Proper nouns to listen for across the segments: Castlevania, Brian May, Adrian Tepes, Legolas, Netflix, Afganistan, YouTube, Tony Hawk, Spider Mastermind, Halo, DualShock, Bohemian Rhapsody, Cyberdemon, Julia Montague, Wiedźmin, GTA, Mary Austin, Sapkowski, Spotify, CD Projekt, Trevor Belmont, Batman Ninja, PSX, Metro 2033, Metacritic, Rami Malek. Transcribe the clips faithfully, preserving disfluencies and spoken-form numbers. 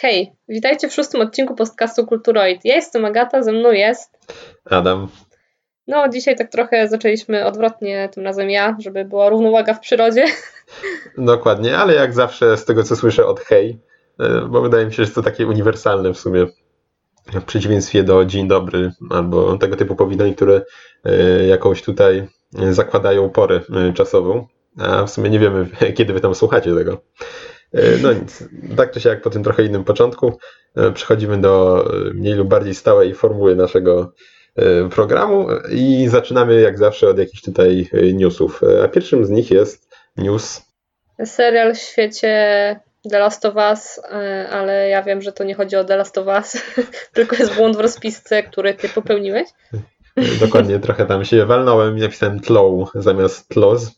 Hej, witajcie w szóstym odcinku podcastu Kulturoid. Ja jestem Agata, ze mną jest... Adam. No, dzisiaj tak trochę zaczęliśmy odwrotnie, tym razem ja, żeby była równowaga w przyrodzie. Dokładnie, ale jak zawsze z tego, co słyszę od hej, bo wydaje mi się, że to takie uniwersalne w sumie, w przeciwieństwie do dzień dobry albo tego typu powitań, które jakąś tutaj zakładają porę czasową, a w sumie nie wiemy, kiedy wy tam słuchacie tego. No nic, tak czy siak po tym trochę innym początku przechodzimy do mniej lub bardziej stałej formuły naszego programu i zaczynamy jak zawsze od jakichś tutaj newsów, a pierwszym z nich jest news. Serial w świecie The Last of Us, ale ja wiem, że to nie chodzi o The Last of Us, tylko jest błąd w rozpisce, który ty popełniłeś. Dokładnie, trochę tam się walnąłem i napisałem tlow zamiast tloz,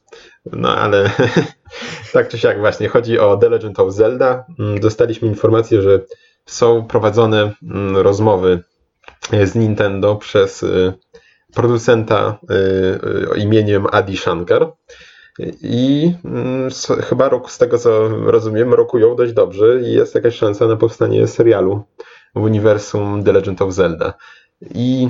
no ale tak czy siak właśnie, chodzi o The Legend of Zelda. Dostaliśmy informację, że są prowadzone rozmowy z Nintendo przez producenta imieniem Adi Shankar i chyba rok, z tego co rozumiem, rokują dość dobrze i jest jakaś szansa na powstanie serialu w uniwersum The Legend of Zelda. I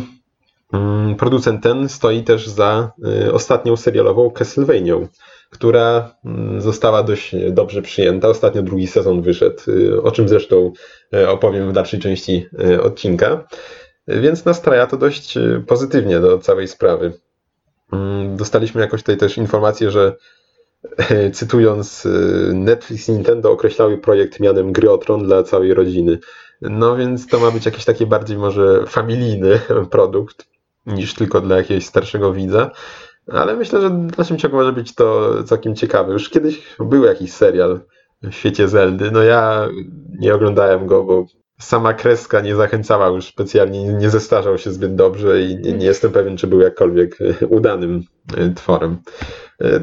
producent ten stoi też za ostatnią serialową Castlevanią, która została dość dobrze przyjęta. Ostatnio drugi sezon wyszedł, o czym zresztą opowiem w dalszej części odcinka. Więc nastraja to dość pozytywnie do całej sprawy. Dostaliśmy jakoś tutaj też informację, że cytując Netflix i Nintendo określały projekt mianem Gry o Tron dla całej rodziny. No więc to ma być jakiś taki bardziej może familijny produkt niż tylko dla jakiegoś starszego widza, ale myślę, że w naszym ciągu może być to całkiem ciekawe. Już kiedyś był jakiś serial w świecie Zeldy, no ja nie oglądałem go, bo sama kreska nie zachęcała już specjalnie, nie zestarzał się zbyt dobrze i nie, nie jestem pewien, czy był jakkolwiek udanym tworem.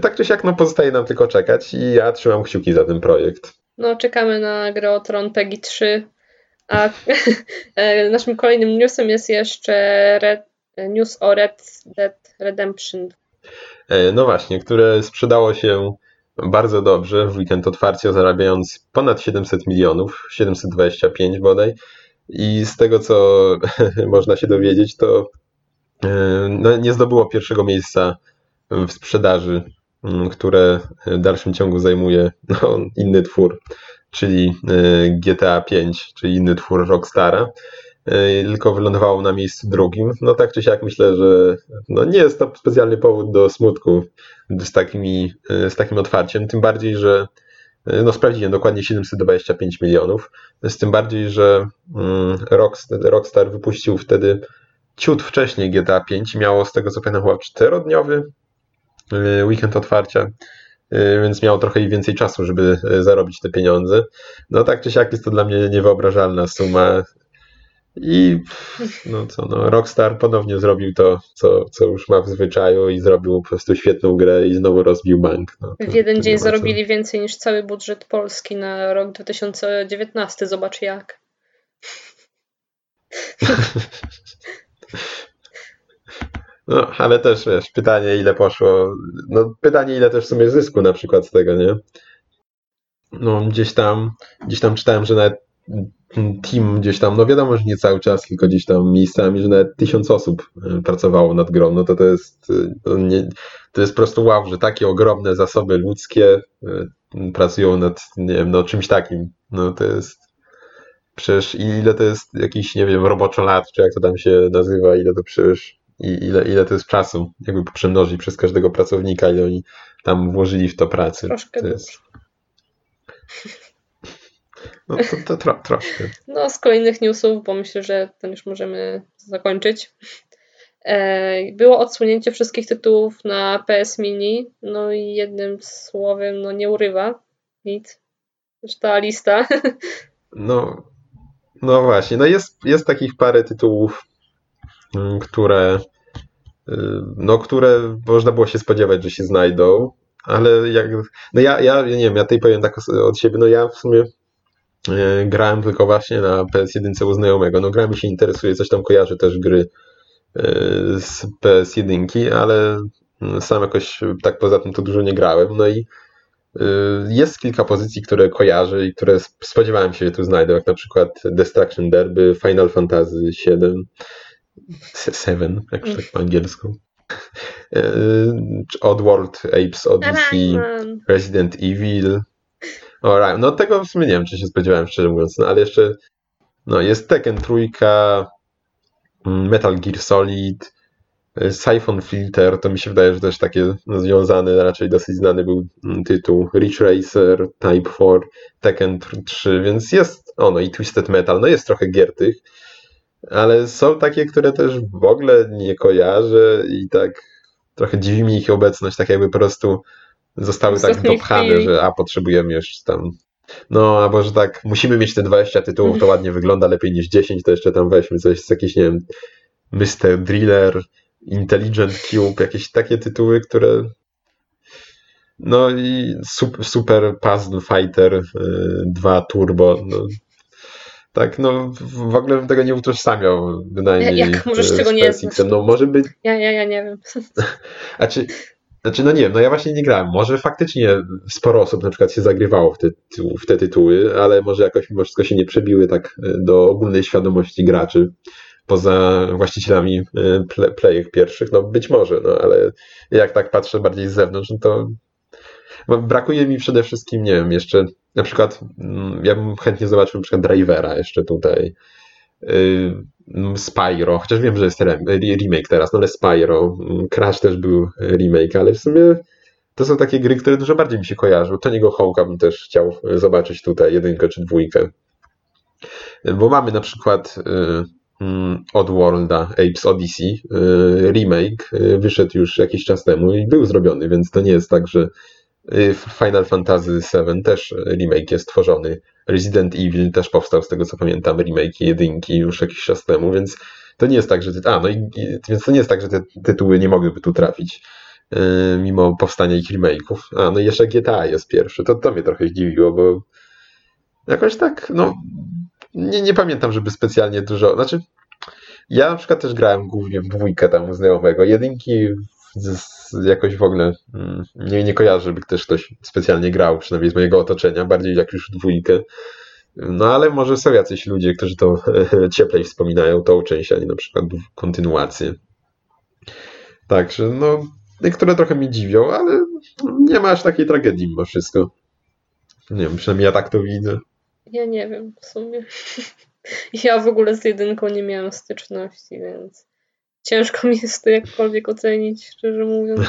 Tak czy siak, no pozostaje nam tylko czekać i ja trzymam kciuki za ten projekt. No czekamy na Grę o Tron P G trzy, a naszym kolejnym newsem jest jeszcze Red News o Red Dead Redemption. No właśnie, które sprzedało się bardzo dobrze w weekend otwarcia, zarabiając ponad siedemset milionów, siedemset dwadzieścia pięć bodaj. I z tego, co można się dowiedzieć, to no, nie zdobyło pierwszego miejsca w sprzedaży, które w dalszym ciągu zajmuje no, inny twór, czyli G T A pięć, czyli inny twór Rockstara. Tylko wylądowało na miejscu drugim. No tak czy siak myślę, że no nie jest to specjalny powód do smutku z, takimi, z takim otwarciem, tym bardziej, że no sprawdziłem dokładnie siedemset dwadzieścia pięć milionów, z tym bardziej, że Rockstar wypuścił wtedy ciut wcześniej G T A pięć, miało z tego co pamiętam chyba czterodniowy weekend otwarcia, więc miał trochę więcej czasu, żeby zarobić te pieniądze. No tak czy siak jest to dla mnie niewyobrażalna suma. I no co, no, Rockstar ponownie zrobił to, co, co już ma w zwyczaju i zrobił po prostu świetną grę i znowu rozbił bank. No, to, w jeden dzień zarobili co. Więcej niż cały budżet Polski na rok dwa tysiące dziewiętnasty, zobacz jak. No, ale też wiesz, pytanie ile poszło, no pytanie ile też w sumie zysku na przykład z tego, nie? No gdzieś tam, gdzieś tam czytałem, że nawet team gdzieś tam, no wiadomo, że nie cały czas, tylko gdzieś tam miejscami, że nawet tysiąc osób pracowało nad grą, no to to jest to, nie, to jest po prostu wow, że takie ogromne zasoby ludzkie pracują nad, nie wiem, no czymś takim, no to jest przecież ile to jest jakiś, nie wiem, roboczo lat, czy jak to tam się nazywa, ile to przecież, ile, ile to jest czasu, jakby przemnożyć przez każdego pracownika, ile oni tam włożyli w to pracy. Troszkę to jest... No to, to tro, troszkę. No z kolejnych newsów, bo myślę, że ten już możemy zakończyć. E, było odsunięcie wszystkich tytułów na P S Mini, no i jednym słowem, no nie urywa nic. Już ta lista. No, no właśnie, no jest, jest takich parę tytułów, które, no, które można było się spodziewać, że się znajdą, ale jak, no ja, ja nie wiem, ja tutaj powiem tak od siebie, no ja w sumie grałem tylko właśnie na P S jeden u znajomego. No gra mi się interesuje, coś tam kojarzy też gry z P S jeden, ale sam jakoś tak poza tym to dużo nie grałem. No i Jest kilka pozycji, które kojarzę i które spodziewałem się, że tu znajdę, jak na przykład Destruction Derby, Final Fantasy siedem, siedem, jak już tak po angielsku, Oddworld, Apes Odyssey, Resident Evil. Alright, no tego w sumie nie wiem, czy się spodziewałem, szczerze mówiąc, no ale jeszcze no, jest Tekken trójka, Metal Gear Solid, Siphon Filter, to mi się wydaje, że też takie no, związane, raczej dosyć znany był tytuł, Ridge Racer, Type cztery, Tekken trzy, więc jest, o no i Twisted Metal, no jest trochę gier tych, ale są takie, które też w ogóle nie kojarzę i tak trochę dziwi mi ich obecność, tak jakby po prostu zostały tak dopchane, że a potrzebujemy jeszcze tam, no albo że tak musimy mieć te dwadzieścia tytułów, to ładnie wygląda, lepiej niż dziesięć, to jeszcze tam weźmy coś z jakichś, nie wiem, mister Driller, Intelligent Cube, jakieś takie tytuły, które... No i Super Puzzle Fighter dwa Turbo. No. Tak, no w ogóle bym tego nie utożsamiał bynajmniej. Ja, jak możesz tego nie znać? No może być... Ja, ja, ja nie wiem. A czy, znaczy, no nie wiem, no ja właśnie nie grałem. Może faktycznie sporo osób na przykład się zagrywało w te, w te tytuły, ale może jakoś mimo wszystko się nie przebiły tak do ogólnej świadomości graczy. Poza właścicielami playek pierwszych, no być może, no ale jak tak patrzę bardziej z zewnątrz, no to brakuje mi przede wszystkim, nie wiem, jeszcze na przykład, ja bym chętnie zobaczył na przykład Drivera jeszcze tutaj, Spyro, chociaż wiem, że jest remake teraz, no ale Spyro, Crash też był remake, ale w sumie to są takie gry, które dużo bardziej mi się kojarzą, Tony'ego Hawka bym też chciał zobaczyć tutaj, jedynkę czy dwójkę, bo mamy na przykład Oddworlda, Apes Odyssey remake wyszedł już jakiś czas temu i był zrobiony, więc to nie jest tak, że Final Fantasy siedem też remake jest tworzony. Resident Evil też powstał, z tego co pamiętam, remake jedynki już jakiś czas temu, więc to nie jest tak, że ty... A, no i więc to nie jest tak, że te tytuły nie mogłyby tu trafić mimo powstania ich remake'ów. A, no i jeszcze G T A jest pierwszy. To, to mnie trochę zdziwiło, bo jakoś tak, no... Nie, nie pamiętam, żeby specjalnie dużo... Znaczy, ja na przykład też grałem głównie w dwójkę tam znajomego. Jedynki z, z jakoś w ogóle mm, nie, nie kojarzę, żeby też ktoś specjalnie grał, przynajmniej z mojego otoczenia, bardziej jak już w dwójkę. No ale może są jacyś ludzie, którzy to cieplej wspominają, tą część, a nie na przykład kontynuację. Także no, niektóre trochę mnie dziwią, ale nie ma aż takiej tragedii mimo wszystko. Nie wiem, przynajmniej ja tak to widzę. Ja nie wiem, w sumie. Ja w ogóle z jedynką nie miałam styczności, więc ciężko mi jest to jakkolwiek ocenić, szczerze mówiąc.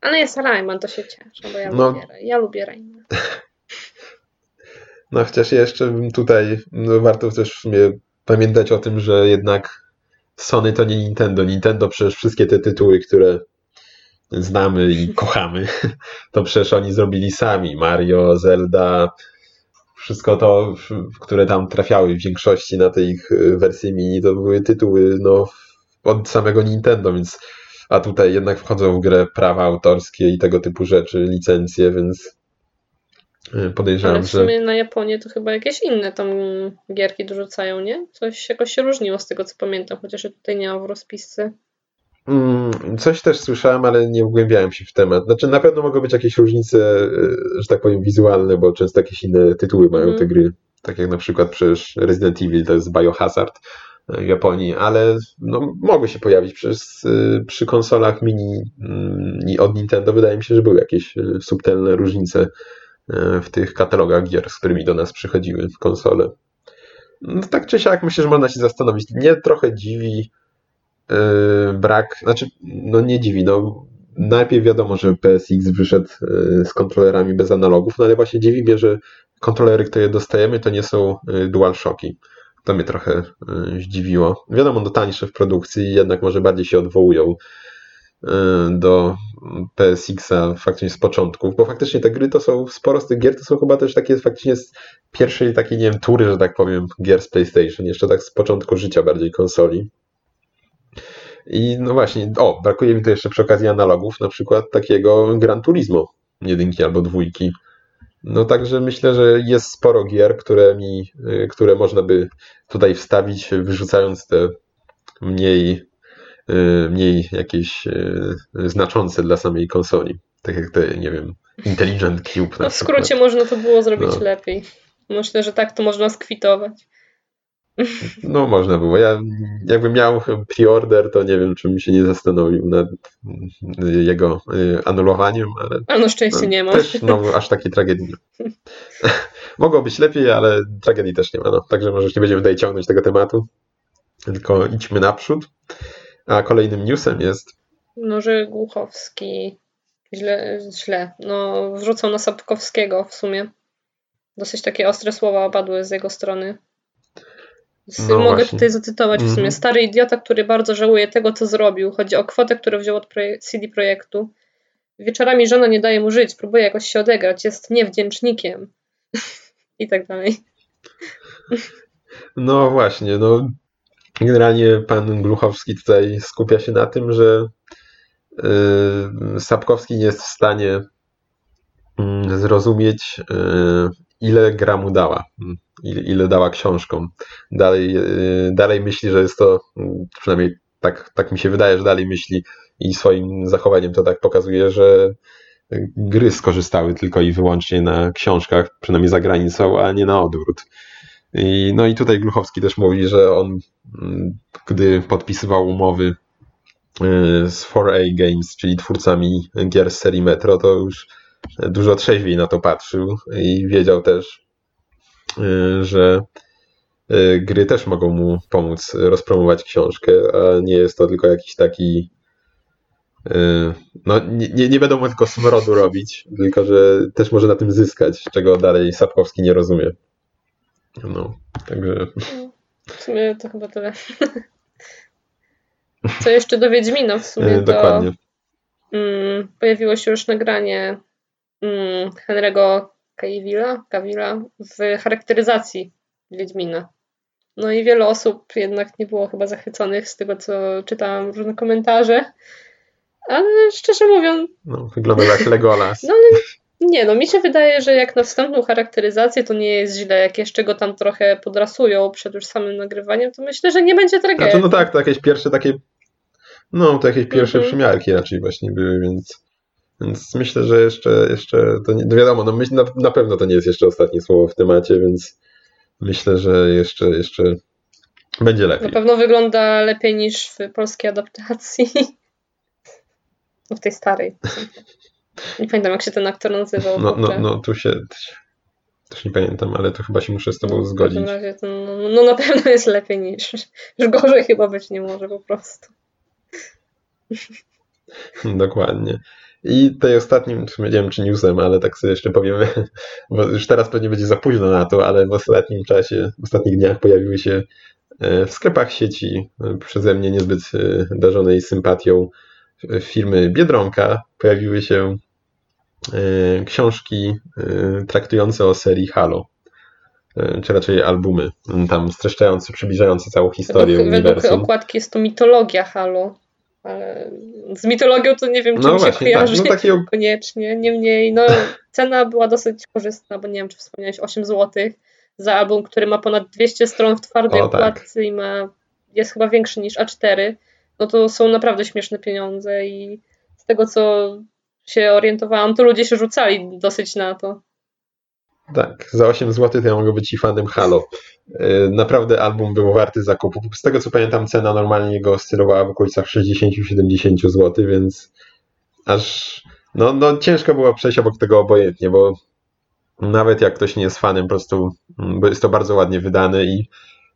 Ale jest Rayman, to się cieszę, bo ja, no, lubię, ja lubię Rayman. No chociaż jeszcze bym tutaj, no warto też w sumie pamiętać o tym, że jednak Sony to nie Nintendo. Nintendo przecież wszystkie te tytuły, które znamy i kochamy, to przecież oni zrobili sami. Mario, Zelda... Wszystko to, które tam trafiały w większości na tej ich wersji mini, to były tytuły no, od samego Nintendo, więc a tutaj jednak wchodzą w grę prawa autorskie i tego typu rzeczy, licencje, więc podejrzewam, że... Ale w sumie że... na Japonię to chyba jakieś inne tam gierki dorzucają, nie? Coś jakoś się różniło z tego, co pamiętam, chociaż ja tutaj nie mam w rozpisce. Coś też słyszałem, ale nie wgłębiałem się w temat. Znaczy na pewno mogą być jakieś różnice, że tak powiem, wizualne, bo często jakieś inne tytuły mają mm. te gry. Tak jak na przykład przecież Resident Evil, to jest Biohazard w Japonii, ale no, mogły się pojawić. Przecież przy konsolach mini od Nintendo wydaje mi się, że były jakieś subtelne różnice w tych katalogach gier, z którymi do nas przychodziły w konsole. No, tak czy siak myślę, że można się zastanowić. Mnie trochę dziwi brak, znaczy no nie dziwi, no najpierw wiadomo, że P S X wyszedł z kontrolerami bez analogów, no ale właśnie dziwi mnie, że kontrolery, które dostajemy, to nie są DualShocki. To mnie trochę zdziwiło. Wiadomo, no tańsze w produkcji, jednak może bardziej się odwołują do P S X-a faktycznie z początków, bo faktycznie te gry to są, sporo z tych gier to są chyba też takie faktycznie z pierwszej takiej, nie wiem, tury, że tak powiem, gier z PlayStation, jeszcze tak z początku życia bardziej konsoli. I no właśnie, o, brakuje mi tu jeszcze przy okazji analogów, na przykład takiego Gran Turismo, jedynki albo dwójki. No także myślę, że jest sporo gier, które mi, które można by tutaj wstawić, wyrzucając te mniej, mniej jakieś znaczące dla samej konsoli. Tak jak te, nie wiem, Intelligent Cube. No w skrócie można to było zrobić no. lepiej. Myślę, że tak to można skwitować. No można było. Ja jakbym miał preorder, to nie wiem, czy bym się nie zastanowił nad jego anulowaniem. Ale a no szczęście no, nie ma. Też, no aż takiej tragedii. Mogło być lepiej, ale tragedii też nie ma. No. Także może już nie będziemy tutaj ciągnąć tego tematu. Tylko idźmy naprzód. A kolejnym newsem jest... No, że Głuchowski źle, źle. No wrzucał na Sapkowskiego w sumie. Dosyć takie ostre słowa padły z jego strony. No mogę właśnie. Tutaj zacytować w sumie. Stary idiota, który bardzo żałuje tego, co zrobił. Chodzi o kwotę, którą wziął od C D Projektu. Wieczorami żona nie daje mu żyć, próbuje jakoś się odegrać, jest niewdzięcznikiem. I tak dalej. No właśnie, no generalnie pan Głuchowski tutaj skupia się na tym, że yy, Sapkowski nie jest w stanie yy, zrozumieć yy, ile gra mu dała, ile, ile dała książkom. Dalej, yy, dalej myśli, że jest to, przynajmniej tak, tak mi się wydaje, że dalej myśli i swoim zachowaniem to tak pokazuje, że gry skorzystały tylko i wyłącznie na książkach, przynajmniej za granicą, a nie na odwrót. I, no i tutaj Głuchowski też mówi, że on, gdy podpisywał umowy z cztery A Games, czyli twórcami gier z serii Metro, to już dużo trzeźwiej na to patrzył i wiedział też, że gry też mogą mu pomóc rozpromować książkę, a nie jest to tylko jakiś taki... No nie, nie będą mu tylko smrodu robić, tylko że też może na tym zyskać, czego dalej Sapkowski nie rozumie. No, także... W sumie to chyba tyle. Co jeszcze do Wiedźmina w sumie, dokładnie. To um, pojawiło się już nagranie um, Henry'ego Cavilla, Cavilla w charakteryzacji Wiedźmina. No i wiele osób jednak nie było chyba zachwyconych z tego, co czytałam, różne komentarze, ale szczerze mówiąc... No, wygląda jak Legolas. No, ale... Nie, no mi się wydaje, że jak na wstępną charakteryzację to nie jest źle, jak jeszcze go tam trochę podrasują przed już samym nagrywaniem, to myślę, że nie będzie tragedii. Znaczy, no tak, to jakieś pierwsze takie, no to jakieś pierwsze mm-hmm. przymiarki raczej właśnie były, więc, więc myślę, że jeszcze, jeszcze to nie, no wiadomo, no myśl, na, na pewno to nie jest jeszcze ostatnie słowo w temacie, więc myślę, że jeszcze, jeszcze będzie lepiej. Na pewno wygląda lepiej niż w polskiej adaptacji. No w tej starej. Nie pamiętam, jak się ten aktor nazywał. No, no, no tu się... Też nie pamiętam, ale to chyba się muszę z tobą zgodzić. W każdym razie to, no, no na pewno jest lepiej niż... Już gorzej chyba być nie może po prostu. Dokładnie. I tej ostatnim, nie wiem czy newsem, ale tak sobie jeszcze powiemy, bo już teraz pewnie będzie za późno na to, ale w ostatnim czasie, w ostatnich dniach pojawiły się w sklepach sieci przeze mnie niezbyt darzonej sympatią firmy Biedronka pojawiły się y, książki y, traktujące o serii Halo, y, czy raczej albumy, y, tam streszczające, przybliżające całą historię według, uniwersum. Według okładki jest to mitologia Halo, ale z mitologią to nie wiem, czym no się właśnie, kojarzy tak. No takie... koniecznie, niemniej no, cena była dosyć korzystna, bo nie wiem, czy wspomniałeś, osiem złotych za album, który ma ponad dwieście stron w twardej o, okładce tak. I ma, jest chyba większy niż A cztery. No to są naprawdę śmieszne pieniądze i z tego, co się orientowałam, to ludzie się rzucali dosyć na to. Tak, za osiem złotych to ja mogę być i fanem Halo. Naprawdę album był warty zakupu. Z tego, co pamiętam, cena normalnie go oscylowała w okolicach sześćdziesiąt do siedemdziesięciu złotych, więc aż no, no ciężko było przejść obok tego obojętnie, bo nawet jak ktoś nie jest fanem, po prostu jest to bardzo ładnie wydane i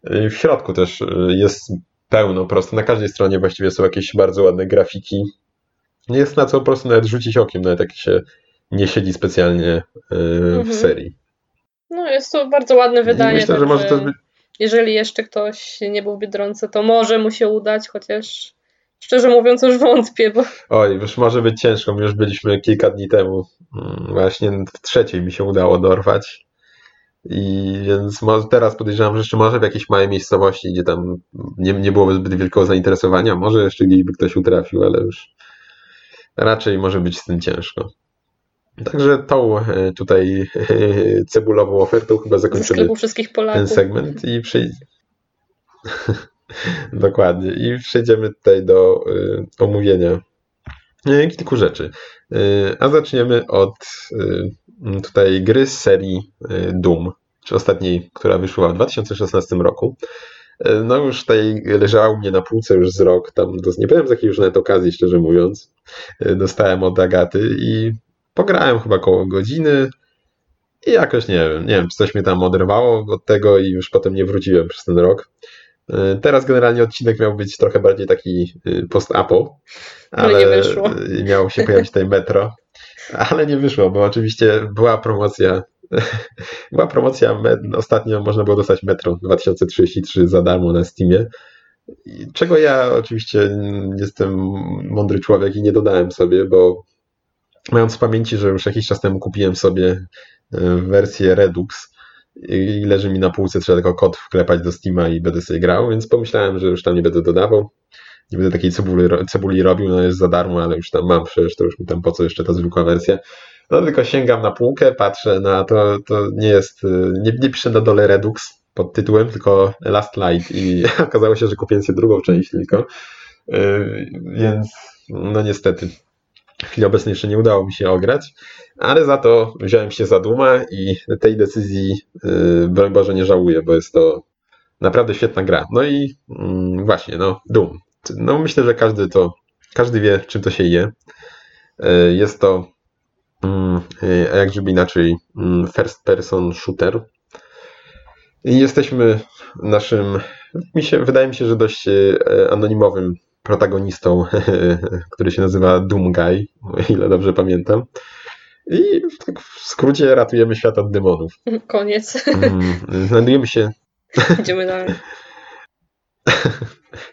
w środku też jest pełno, po prostu na każdej stronie właściwie są jakieś bardzo ładne grafiki. Jest na co po prostu nawet rzucić okiem, nawet jak się nie siedzi specjalnie w mhm. serii. No jest to bardzo ładne wydanie. I myślę, że może to... Jeżeli jeszcze ktoś nie był w Biedronce, to może mu się udać, chociaż szczerze mówiąc już wątpię. Bo... Oj, już może być ciężko. My już byliśmy kilka dni temu. Właśnie w trzeciej mi się udało dorwać. I więc teraz podejrzewam, że jeszcze może w jakiejś małej miejscowości, gdzie tam nie, nie byłoby zbyt wielkiego zainteresowania, może jeszcze gdzieś by ktoś utrafił, ale już raczej może być z tym ciężko. Także tą tutaj cebulową ofertą chyba zakończymy ten segment i przyjdziemy. Dokładnie. I przejdziemy tutaj do omówienia kilku rzeczy. A zaczniemy od tutaj gry z serii Doom, czy ostatniej, która wyszła w dwa tysiące szesnastym roku. No już tutaj leżało mnie na półce już z rok, tam nie byłem z jakiejś nawet okazji, szczerze mówiąc. Dostałem od Agaty i pograłem chyba koło godziny i jakoś nie wiem, nie wiem, czy coś mnie tam oderwało od tego i już potem nie wróciłem przez ten rok. Teraz generalnie odcinek miał być trochę bardziej taki post-apo, ale, ale nie wyszło. Miał się pojawić tutaj Metro, ale nie wyszło, bo oczywiście była promocja, była promocja, ostatnio można było dostać Metro dwa tysiące trzydzieści trzy za darmo na Steamie, czego ja oczywiście jestem mądry człowiek i nie dodałem sobie, bo mając w pamięci, że już jakiś czas temu kupiłem sobie wersję Redux i leży mi na półce, trzeba tylko kod wklepać do Steama i będę sobie grał, więc pomyślałem, że już tam nie będę dodawał, nie będę takiej cebuli, cebuli robił, no jest za darmo, ale już tam mam, przecież to już mi tam po co jeszcze ta zwykła wersja. No tylko sięgam na półkę, patrzę, no to, to nie jest, nie, nie piszę na dole Redux pod tytułem, tylko Last Light i okazało się, że kupiłem sobie drugą część tylko, yy, więc no niestety. W chwili obecnej jeszcze nie udało mi się ograć, ale za to wziąłem się za Dooma i tej decyzji yy, broń Boże nie żałuję, bo jest to naprawdę świetna gra. No i yy, właśnie, no Doom. No myślę, że każdy to, każdy wie, czym to się je. Yy, jest to, yy, a jak żeby inaczej, yy, first person shooter. I jesteśmy naszym, mi się, wydaje mi się, że dość yy, anonimowym protagonistą, który się nazywa Doom Guy, ile dobrze pamiętam. I w skrócie ratujemy świat od demonów. Koniec. Znajdujemy się... Idziemy dalej.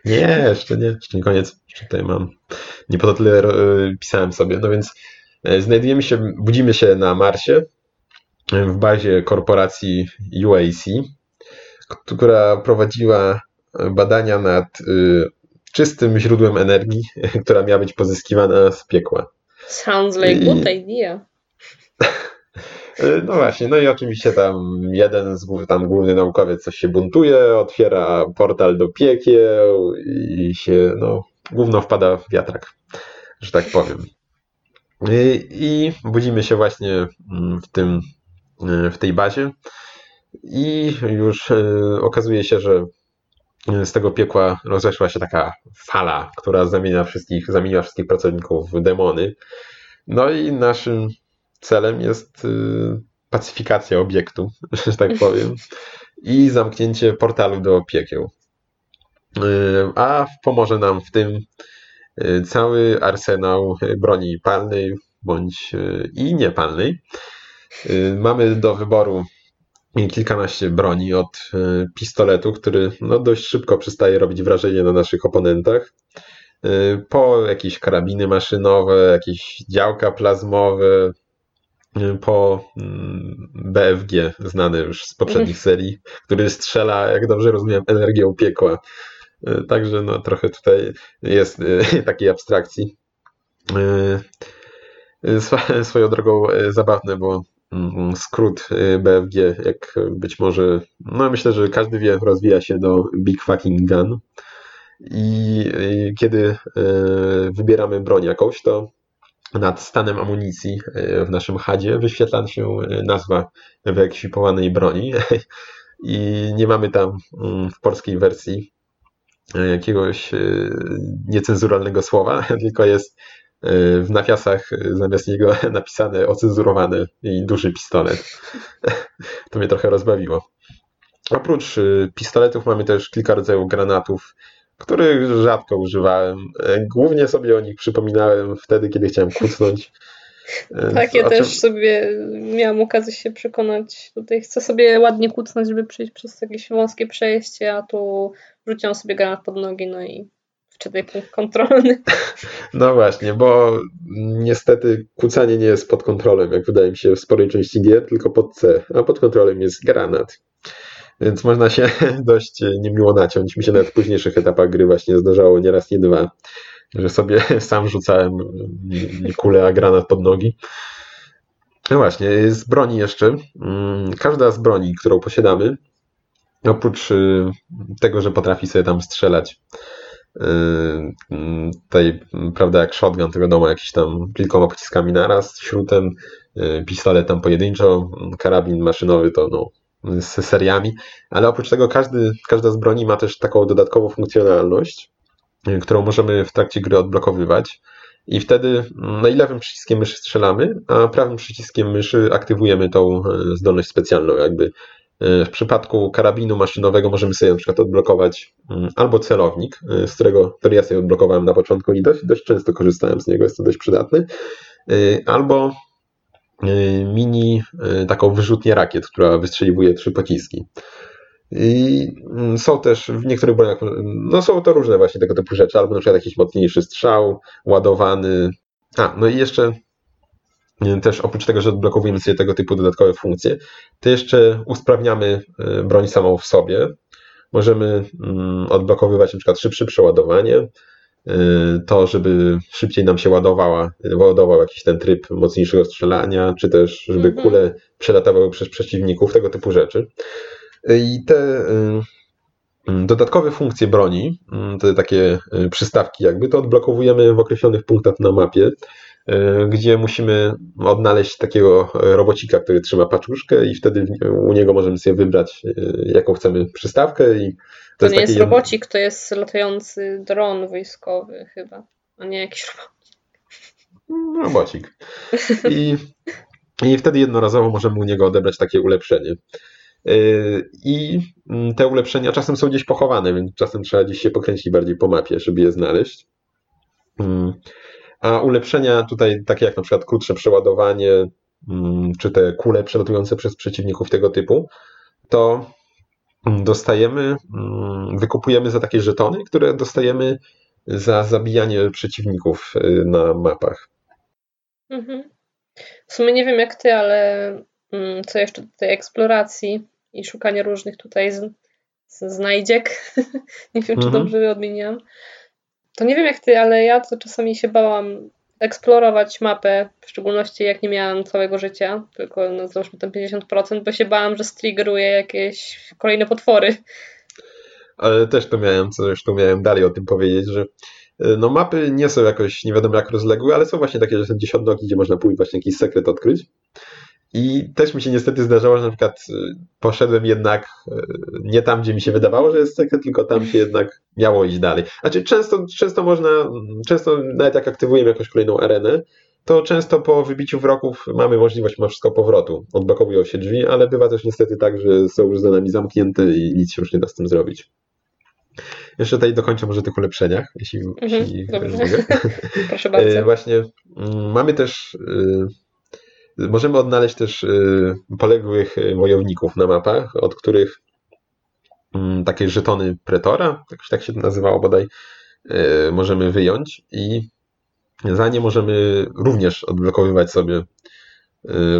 Nie, jeszcze nie. Jeszcze nie koniec. Jeszcze tutaj mam. Nie po to tyle pisałem sobie. No więc znajdujemy się, budzimy się na Marsie w bazie korporacji U A C, która prowadziła badania nad czystym źródłem energii, która miała być pozyskiwana z piekła. Sounds like I... good idea. No właśnie, no i oczywiście tam jeden z tam główny naukowiec coś się buntuje, otwiera portal do piekieł i się, no, gówno wpada w wiatrak, że tak powiem. I, i budzimy się właśnie w tym, w tej bazie i już okazuje się, że z tego piekła rozeszła się taka fala, która zamienia wszystkich, zamieniła wszystkich pracowników w demony. No i naszym celem jest pacyfikacja obiektu, że tak powiem, i zamknięcie portalu do piekieł. A pomoże nam w tym cały arsenał broni palnej bądź i niepalnej. Mamy do wyboru kilkanaście broni, od pistoletu, który no dość szybko przestaje robić wrażenie na naszych oponentach, po jakieś karabiny maszynowe, jakieś działka plazmowe, po B F G, znany już z poprzednich serii, który strzela, jak dobrze rozumiem, energią piekła. Także no trochę tutaj jest takiej abstrakcji. Swoją drogą zabawne, bo skrót B F G, jak być może, no myślę, że każdy wie, rozwija się do Big Fucking Gun i kiedy wybieramy broń jakąś, to nad stanem amunicji w naszym hadzie wyświetla się nazwa wyekwipowanej broni i nie mamy tam w polskiej wersji jakiegoś niecenzuralnego słowa, tylko jest w nawiasach zamiast niego napisane ocenzurowany i duży pistolet. To mnie trochę rozbawiło. Oprócz pistoletów mamy też kilka rodzajów granatów, których rzadko używałem. Głównie sobie o nich przypominałem wtedy, kiedy chciałem kucnąć. Tak, ja też czym... sobie miałam okazję się przekonać. Tutaj chcę sobie ładnie kucnąć, żeby przejść przez jakieś wąskie przejście, a tu rzuciłam sobie granat pod nogi, no i czytaj punkt kontrolny. No właśnie, bo niestety kucanie nie jest pod kontrolem, jak wydaje mi się w sporej części G, tylko pod C, a pod kontrolem jest granat. Więc można się dość niemiło naciąć. Mi się nawet w późniejszych etapach gry właśnie zdarzało nie raz, nie dwa, że sobie sam rzucałem kulę, a granat pod nogi. No właśnie, z broni jeszcze. Każda z broni, którą posiadamy, oprócz tego, że potrafi sobie tam strzelać, Tutaj, prawda, jak shotgun, to wiadomo, jakieś tam kilkoma pociskami naraz, śrutem, pistolet tam pojedynczo, karabin maszynowy to no, z seriami, ale oprócz tego każdy, każda z broni ma też taką dodatkową funkcjonalność, którą możemy w trakcie gry odblokowywać i wtedy no i lewym przyciskiem myszy strzelamy, a prawym przyciskiem myszy aktywujemy tą zdolność specjalną jakby. W przypadku karabinu maszynowego możemy sobie na przykład odblokować albo celownik, z którego, który ja sobie odblokowałem na początku i dość, dość często korzystałem z niego, jest to dość przydatny, albo mini taką wyrzutnię rakiet, która wystrzeliwuje trzy pociski. I są też w niektórych broniach, no są to różne właśnie tego typu rzeczy, albo na przykład jakiś mocniejszy strzał, ładowany, a no i jeszcze też oprócz tego, że odblokowujemy sobie tego typu dodatkowe funkcje, to jeszcze usprawniamy broń samą w sobie. Możemy odblokowywać na przykład szybsze przeładowanie, to żeby szybciej nam się ładowała, ładował jakiś ten tryb mocniejszego strzelania, czy też żeby kule przelatywały przez przeciwników, tego typu rzeczy. I te dodatkowe funkcje broni, te takie przystawki jakby, to odblokowujemy w określonych punktach na mapie, gdzie musimy odnaleźć takiego robocika, który trzyma paczuszkę i wtedy u niego możemy sobie wybrać, jaką chcemy przystawkę. I to, to jest nie jest jed... robocik, to jest latający dron wojskowy chyba, a nie jakiś robocik. Robocik. I, i wtedy jednorazowo możemy u niego odebrać takie ulepszenie. I te ulepszenia czasem są gdzieś pochowane, więc czasem trzeba gdzieś się pokręcić bardziej po mapie, żeby je znaleźć. A ulepszenia tutaj, takie jak na przykład krótsze przeładowanie, czy te kule przelatujące przez przeciwników tego typu, to dostajemy, wykupujemy za takie żetony, które dostajemy za zabijanie przeciwników na mapach. Mhm. W sumie nie wiem jak ty, ale co jeszcze do tej eksploracji i szukania różnych tutaj z, z znajdziek, nie wiem czy mhm. dobrze odmieniam, to nie wiem jak ty, ale ja to czasami się bałam eksplorować mapę, w szczególności jak nie miałam całego życia, tylko no, załóżmy tam pięćdziesiąt procent, bo się bałam, że striggeruję jakieś kolejne potwory. Ale też to miałem, co już tu miałem dalej o tym powiedzieć, że no mapy nie są jakoś nie wiadomo jak rozległe, ale są właśnie takie, że są dziesiąt nogi, gdzie można pójść właśnie jakiś sekret odkryć. I też mi się niestety zdarzało, że na przykład poszedłem jednak nie tam, gdzie mi się wydawało, że jest sekret, tylko tam się jednak miało iść dalej. Znaczy często, często można, często nawet jak aktywujemy jakąś kolejną arenę, to często po wybiciu wroków mamy możliwość mimo wszystko powrotu. Odblokowują się drzwi, ale bywa też niestety tak, że są już za nami zamknięte i nic się już nie da z tym zrobić. Jeszcze tutaj dokończę może tych ulepszeniach, jeśli, mhm, jeśli mogę. Proszę bardzo. Właśnie mamy też... Możemy odnaleźć też poległych wojowników na mapach, od których takie żetony pretora, jakoś tak się nazywało bodaj, możemy wyjąć i za nie możemy również odblokowywać sobie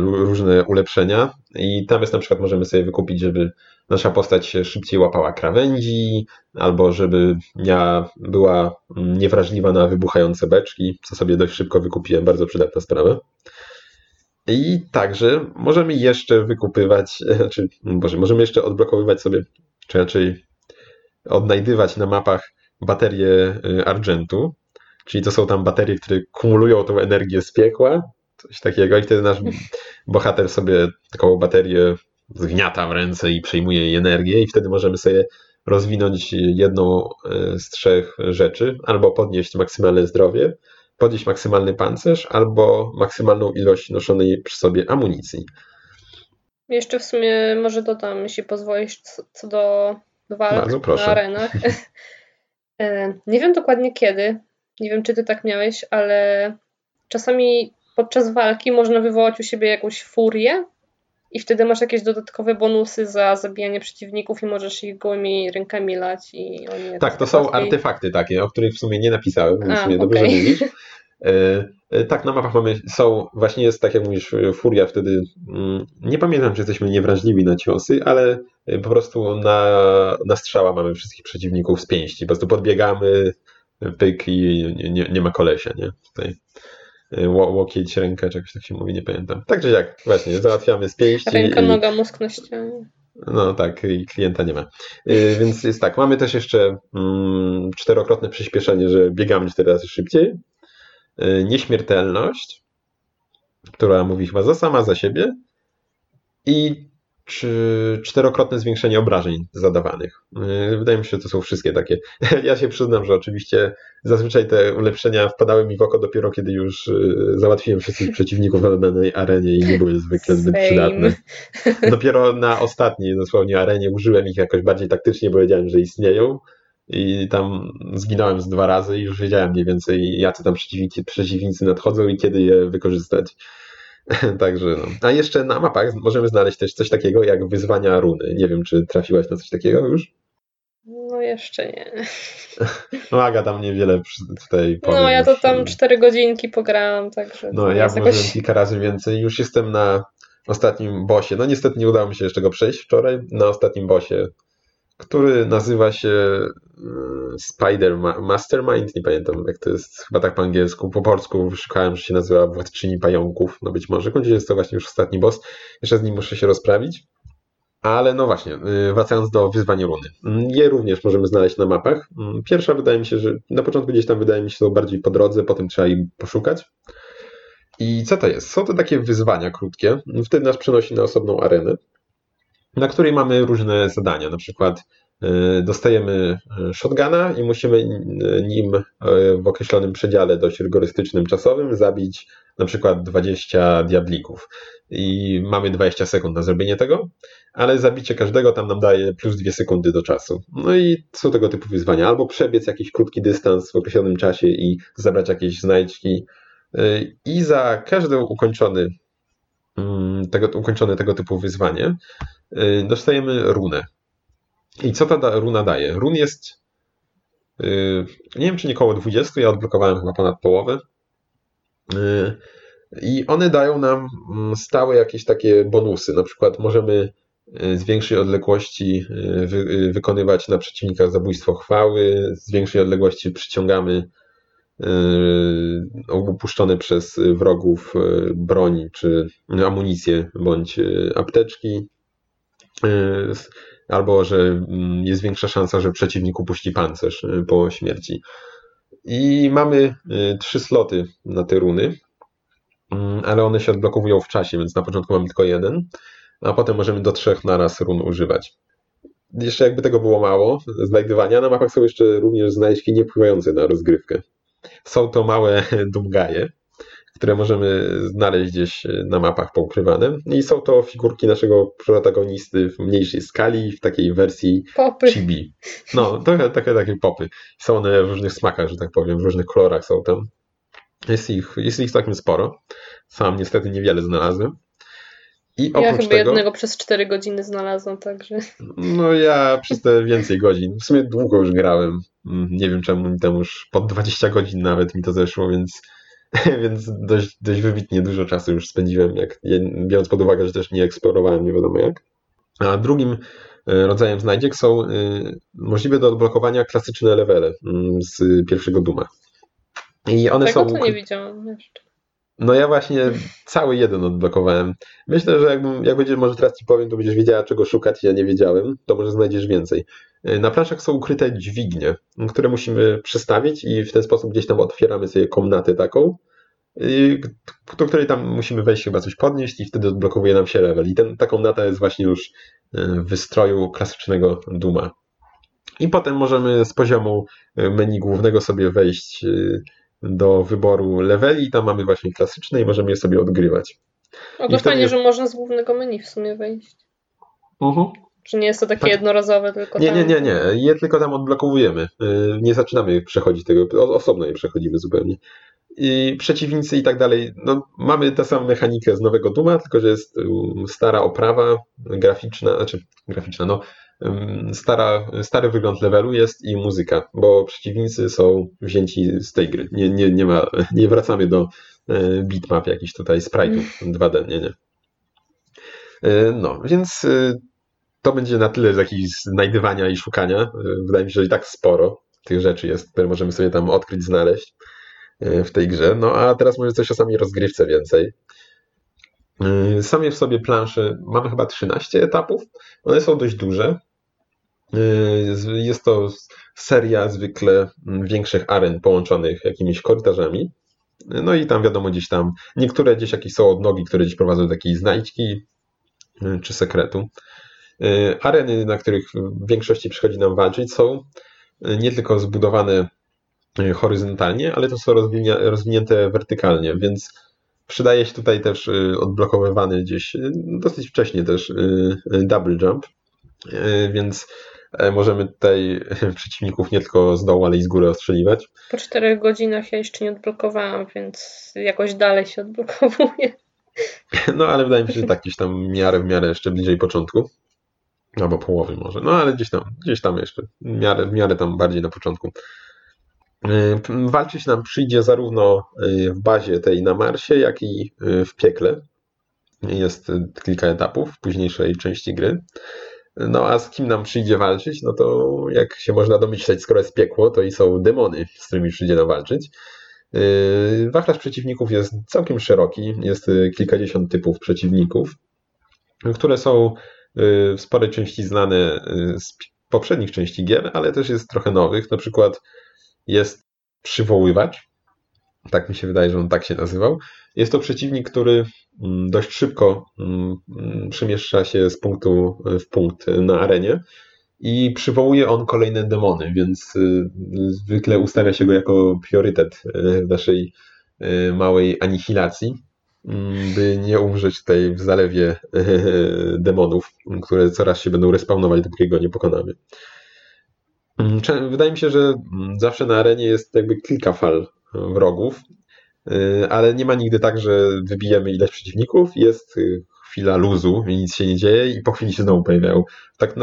różne ulepszenia i tam jest na przykład możemy sobie wykupić, żeby nasza postać się szybciej łapała krawędzi albo żeby miała, była niewrażliwa na wybuchające beczki, co sobie dość szybko wykupiłem, bardzo przydatna sprawa. I także możemy jeszcze wykupywać, znaczy, Boże, możemy jeszcze odblokowywać sobie, czy raczej odnajdywać na mapach baterie argentu, czyli to są tam baterie, które kumulują tą energię z piekła, coś takiego i wtedy nasz bohater sobie taką baterię zgniata w ręce i przejmuje jej energię i wtedy możemy sobie rozwinąć jedną z trzech rzeczy, albo podnieść maksymalne zdrowie, podnieść maksymalny pancerz albo maksymalną ilość noszonej przy sobie amunicji. Jeszcze w sumie może dodam, jeśli pozwolisz, co, co do walk na arenach. Nie wiem dokładnie kiedy, nie wiem czy ty tak miałeś, ale czasami podczas walki można wywołać u siebie jakąś furię i wtedy masz jakieś dodatkowe bonusy za zabijanie przeciwników i możesz ich gołymi rękami lać. I oni tak, to są łatwiej. Artefakty takie, o których w sumie nie napisałem, więc okay. Dobrze mówisz. Tak, na mapach mamy, są, właśnie jest tak jak mówisz, furia wtedy, nie pamiętam czy jesteśmy niewrażliwi na ciosy, ale po prostu na, na strzała mamy wszystkich przeciwników z pięści, po prostu podbiegamy, pyk i nie, nie ma kolesia, nie? Tutaj. Łokieć, ręka, czy jakoś tak się mówi, nie pamiętam. Także jak, właśnie, załatwiamy z pięści. Ręka, i... noga, mózg na ścianie. No tak, i klienta nie ma. Yy, więc jest tak, mamy też jeszcze mm, czterokrotne przyspieszenie, że biegamy cztery razy szybciej. Yy, nieśmiertelność, która mówi chyba za sama za siebie. I czy czterokrotne zwiększenie obrażeń zadawanych. Wydaje mi się, że to są wszystkie takie. Ja się przyznam, że oczywiście zazwyczaj te ulepszenia wpadały mi w oko dopiero, kiedy już załatwiłem wszystkich przeciwników na danej arenie i nie były zwykle zbyt Same. przydatne. Dopiero na ostatniej dosłownie arenie użyłem ich jakoś bardziej taktycznie, bo wiedziałem, że istnieją i tam zginąłem z dwa razy i już wiedziałem mniej więcej, jacy tam przeciwnicy, przeciwnicy nadchodzą i kiedy je wykorzystać. Także no. A jeszcze na mapach możemy znaleźć też coś takiego jak wyzwania runy. Nie wiem, czy trafiłaś na coś takiego już? No jeszcze nie. No Aga tam niewiele tutaj powiem. No ja to tam cztery godzinki pograłam, także... No ja włożyłem jakoś... kilka razy więcej. Już jestem na ostatnim bossie. No niestety nie udało mi się jeszcze go przejść wczoraj. Na ostatnim bossie, który nazywa się Spider Mastermind, nie pamiętam jak to jest, chyba tak po angielsku, po polsku szukałem, że się nazywa Władczyni Pająków, no być może, kończy jest to właśnie już ostatni boss, jeszcze z nim muszę się rozprawić, ale no właśnie, wracając do wyzwania runy, je również możemy znaleźć na mapach, pierwsza wydaje mi się, że na początku gdzieś tam wydaje mi się są bardziej po drodze, potem trzeba im poszukać. I co to jest? Są to takie wyzwania krótkie, wtedy nas przenosi na osobną arenę, na której mamy różne zadania. Na przykład dostajemy shotguna i musimy nim w określonym przedziale dość rygorystycznym czasowym zabić na przykład dwadzieścia diablików. I mamy dwadzieścia sekund na zrobienie tego, ale zabicie każdego tam nam daje plus dwie sekundy do czasu. No i są tego typu wyzwania. Albo przebiec jakiś krótki dystans w określonym czasie i zabrać jakieś znajdźki. I za każdy ukończony tego, ukończone tego typu wyzwanie dostajemy runę. I co ta da, runa daje? Run jest yy, nie wiem, czy nie koło dwudziestu, ja odblokowałem chyba ponad połowę. Yy, I one dają nam stałe jakieś takie bonusy. Na przykład możemy z większej odległości wy, wykonywać na przeciwnikach zabójstwo chwały, z większej odległości przyciągamy opuszczone przez wrogów broń, czy amunicję, bądź apteczki, albo że jest większa szansa, że przeciwnik upuści pancerz po śmierci. I mamy trzy sloty na te runy, ale one się odblokowują w czasie, więc na początku mamy tylko jeden, a potem możemy do trzech naraz run używać. Jeszcze jakby tego było mało, znajdywania, na mapach są jeszcze również znajdźki niepływające na rozgrywkę. Są to małe dumgaje, które możemy znaleźć gdzieś na mapach poukrywane. I są to figurki naszego protagonisty w mniejszej skali, w takiej wersji popy. Chibi. No, trochę takie, takie popy. Są one w różnych smakach, że tak powiem, w różnych kolorach są tam. Jest ich, jest ich całkiem sporo. Sam niestety niewiele znalazłem. I oprócz ja chyba tego, jednego przez cztery godziny znalazłam, także... No ja przez te więcej godzin, w sumie długo już grałem, nie wiem czemu mi tam już pod dwadzieścia godzin nawet mi to zeszło, więc, więc dość, dość wybitnie dużo czasu już spędziłem, jak, biorąc pod uwagę, że też nie eksplorowałem nie wiadomo jak. A drugim rodzajem znajdziek są możliwe do odblokowania klasyczne levele z pierwszego Dooma. I one tego są... to nie widziałam jeszcze. No ja właśnie cały jeden odblokowałem. Myślę, że jakbym, jak będziesz, może teraz ci powiem, to będziesz wiedziała, czego szukać, ja nie wiedziałem, to może znajdziesz więcej. Na planszach są ukryte dźwignie, które musimy przestawić i w ten sposób gdzieś tam otwieramy sobie komnatę taką, do której tam musimy wejść, chyba coś podnieść i wtedy odblokowuje nam się level. I ten, ta komnata jest właśnie już w wystroju klasycznego Dooma. I potem możemy z poziomu menu głównego sobie wejść do wyboru leveli, tam mamy właśnie klasyczne i możemy je sobie odgrywać. O, to fajnie, jest... że można z głównego menu w sumie wejść. Uh-huh. Czy nie jest to takie tak. jednorazowe tylko nie, tam? Nie, nie, nie, je tylko tam odblokowujemy. Nie zaczynamy przechodzić tego, osobno je przechodzimy zupełnie. I przeciwnicy i tak dalej, no mamy tę samą mechanikę z nowego Dooma, tylko że jest stara oprawa graficzna, znaczy graficzna, no Stara, stary wygląd levelu jest i muzyka, bo przeciwnicy są wzięci z tej gry. Nie, nie, nie, ma, nie wracamy do bitmap jakichś tutaj sprite'ów dwa D, nie, nie. No, więc to będzie na tyle z jakichś znajdywania i szukania. Wydaje mi się, że i tak sporo tych rzeczy jest, które możemy sobie tam odkryć, znaleźć w tej grze. No a teraz może coś o samej rozgrywce więcej. Samie w sobie plansze mamy chyba trzynaście etapów. One są dość duże. Jest to seria zwykle większych aren połączonych jakimiś korytarzami. No i tam wiadomo gdzieś tam, niektóre gdzieś jakieś są odnogi, które gdzieś prowadzą do takiej znajdźki czy sekretu. Areny, na których w większości przychodzi nam walczyć, są nie tylko zbudowane horyzontalnie, ale to są rozwinięte wertykalnie, więc przydaje się tutaj też odblokowywany gdzieś dosyć wcześnie też double jump, więc możemy tutaj przeciwników nie tylko z dołu, ale i z góry ostrzeliwać. Po czterech godzinach ja jeszcze nie odblokowałam, więc jakoś dalej się odblokowuje. No ale wydaje mi się, że tak gdzieś tam w miarę, w miarę jeszcze bliżej początku. Albo połowy może, no ale gdzieś tam, gdzieś tam jeszcze, w miarę, w miarę tam bardziej na początku. Walczyć nam przyjdzie zarówno w bazie tej na Marsie, jak i w piekle. Jest kilka etapów w późniejszej części gry. No a z kim nam przyjdzie walczyć, no to jak się można domyśleć, skoro jest piekło, to i są demony, z którymi przyjdzie nam walczyć. Wachlarz przeciwników jest całkiem szeroki, jest kilkadziesiąt typów przeciwników, które są w sporej części znane z poprzednich części gier, ale też jest trochę nowych, na przykład jest przywoływacz, tak mi się wydaje, że on tak się nazywał. Jest to przeciwnik, który dość szybko przemieszcza się z punktu w punkt na arenie i przywołuje on kolejne demony, więc zwykle ustawia się go jako priorytet w naszej małej anihilacji, by nie umrzeć tutaj w zalewie demonów, które coraz się będą respawnować, dopóki go nie pokonamy. Wydaje mi się, że zawsze na arenie jest jakby kilka fal wrogów, ale nie ma nigdy tak, że wybijemy ileś przeciwników, jest chwila luzu i nic się nie dzieje i po chwili się znowu pojawiają. Tak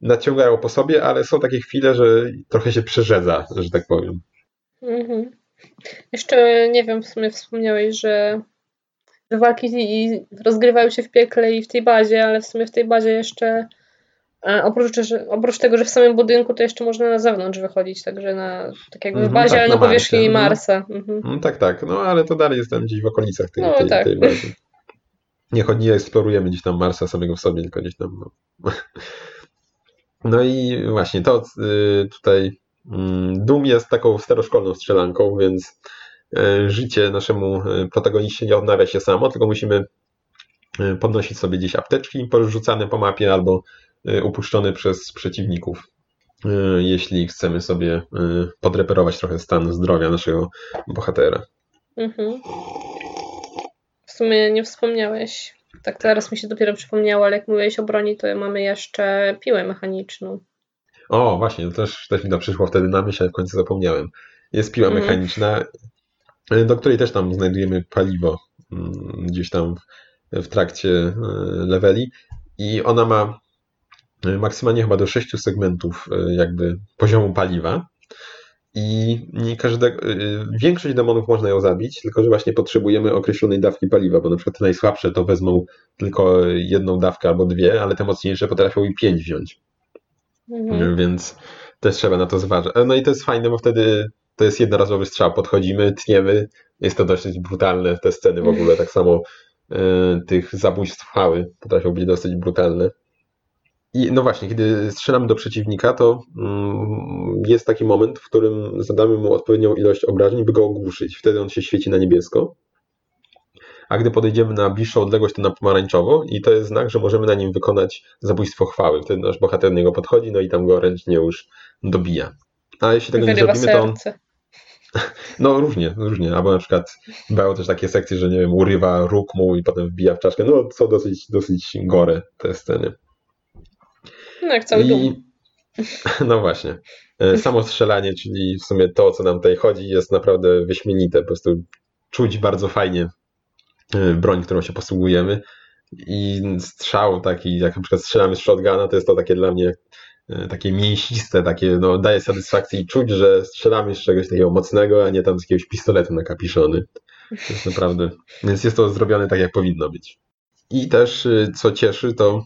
naciągają po sobie, ale są takie chwile, że trochę się przerzedza, że tak powiem. Mhm. Jeszcze nie wiem, w sumie wspomniałeś, że walki rozgrywają się w piekle i w tej bazie, ale w sumie w tej bazie jeszcze Oprócz, że, oprócz tego, że w samym budynku, to jeszcze można na zewnątrz wychodzić, także na tak jakby w bazie, tak, ale na, na powierzchni Marsa. Mhm. No, tak, tak, no ale to dalej jest tam gdzieś w okolicach tej, no, tej, tak. tej bazy. Nie, chodź, nie eksplorujemy gdzieś tam Marsa samego w sobie, tylko gdzieś tam. No, no i właśnie to tutaj Doom jest taką staroszkolną strzelanką, więc życie naszemu protagoniście nie odnawia się samo, tylko musimy podnosić sobie gdzieś apteczki porzucane po mapie albo upuszczony przez przeciwników, jeśli chcemy sobie podreperować trochę stan zdrowia naszego bohatera. Mhm. W sumie nie wspomniałeś. Tak teraz mi się dopiero przypomniało, ale jak mówiłeś o broni, to mamy jeszcze piłę mechaniczną. O, właśnie, to też, też mi to przyszło wtedy na myśl, ale w końcu zapomniałem. Jest piła mhm. mechaniczna, do której też tam znajdujemy paliwo gdzieś tam w trakcie leveli i ona ma maksymalnie chyba do sześciu segmentów jakby poziomu paliwa i nie każdego, większość demonów można ją zabić, tylko że właśnie potrzebujemy określonej dawki paliwa, bo na przykład te najsłabsze to wezmą tylko jedną dawkę albo dwie, ale te mocniejsze potrafią i pięć wziąć. Mhm. Więc też trzeba na to zważać. No i to jest fajne, bo wtedy to jest jednorazowy strzał, podchodzimy, tniemy, jest to dosyć brutalne, te sceny w ogóle, tak samo tych zabójstw hały potrafią być dosyć brutalne. I no właśnie, kiedy strzelamy do przeciwnika, to jest taki moment, w którym zadamy mu odpowiednią ilość obrażeń, by go ogłuszyć. Wtedy on się świeci na niebiesko. A gdy podejdziemy na bliższą odległość, to na pomarańczowo i to jest znak, że możemy na nim wykonać zabójstwo chwały. Wtedy nasz bohater do niego podchodzi, no i tam go ręcznie już dobija. A jeśli tego Wyrywa nie zrobimy, serce. to on... No różnie, różnie, albo na przykład były też takie sekcje, że nie wiem, urywa róg mu i potem wbija w czaszkę. No są dosyć, dosyć gore te sceny. No jak cały dół. No właśnie. Samo strzelanie, czyli w sumie to, co nam tutaj chodzi, jest naprawdę wyśmienite. Po prostu czuć bardzo fajnie broń, którą się posługujemy. I strzał taki, jak na przykład strzelamy z shotguna, to jest to takie dla mnie takie mięsiste, takie, no daje satysfakcję i czuć, że strzelamy z czegoś takiego mocnego, a nie tam z jakiegoś pistoletu nakapiszony. To jest naprawdę... Więc jest to zrobione tak, jak powinno być. I też, co cieszy, to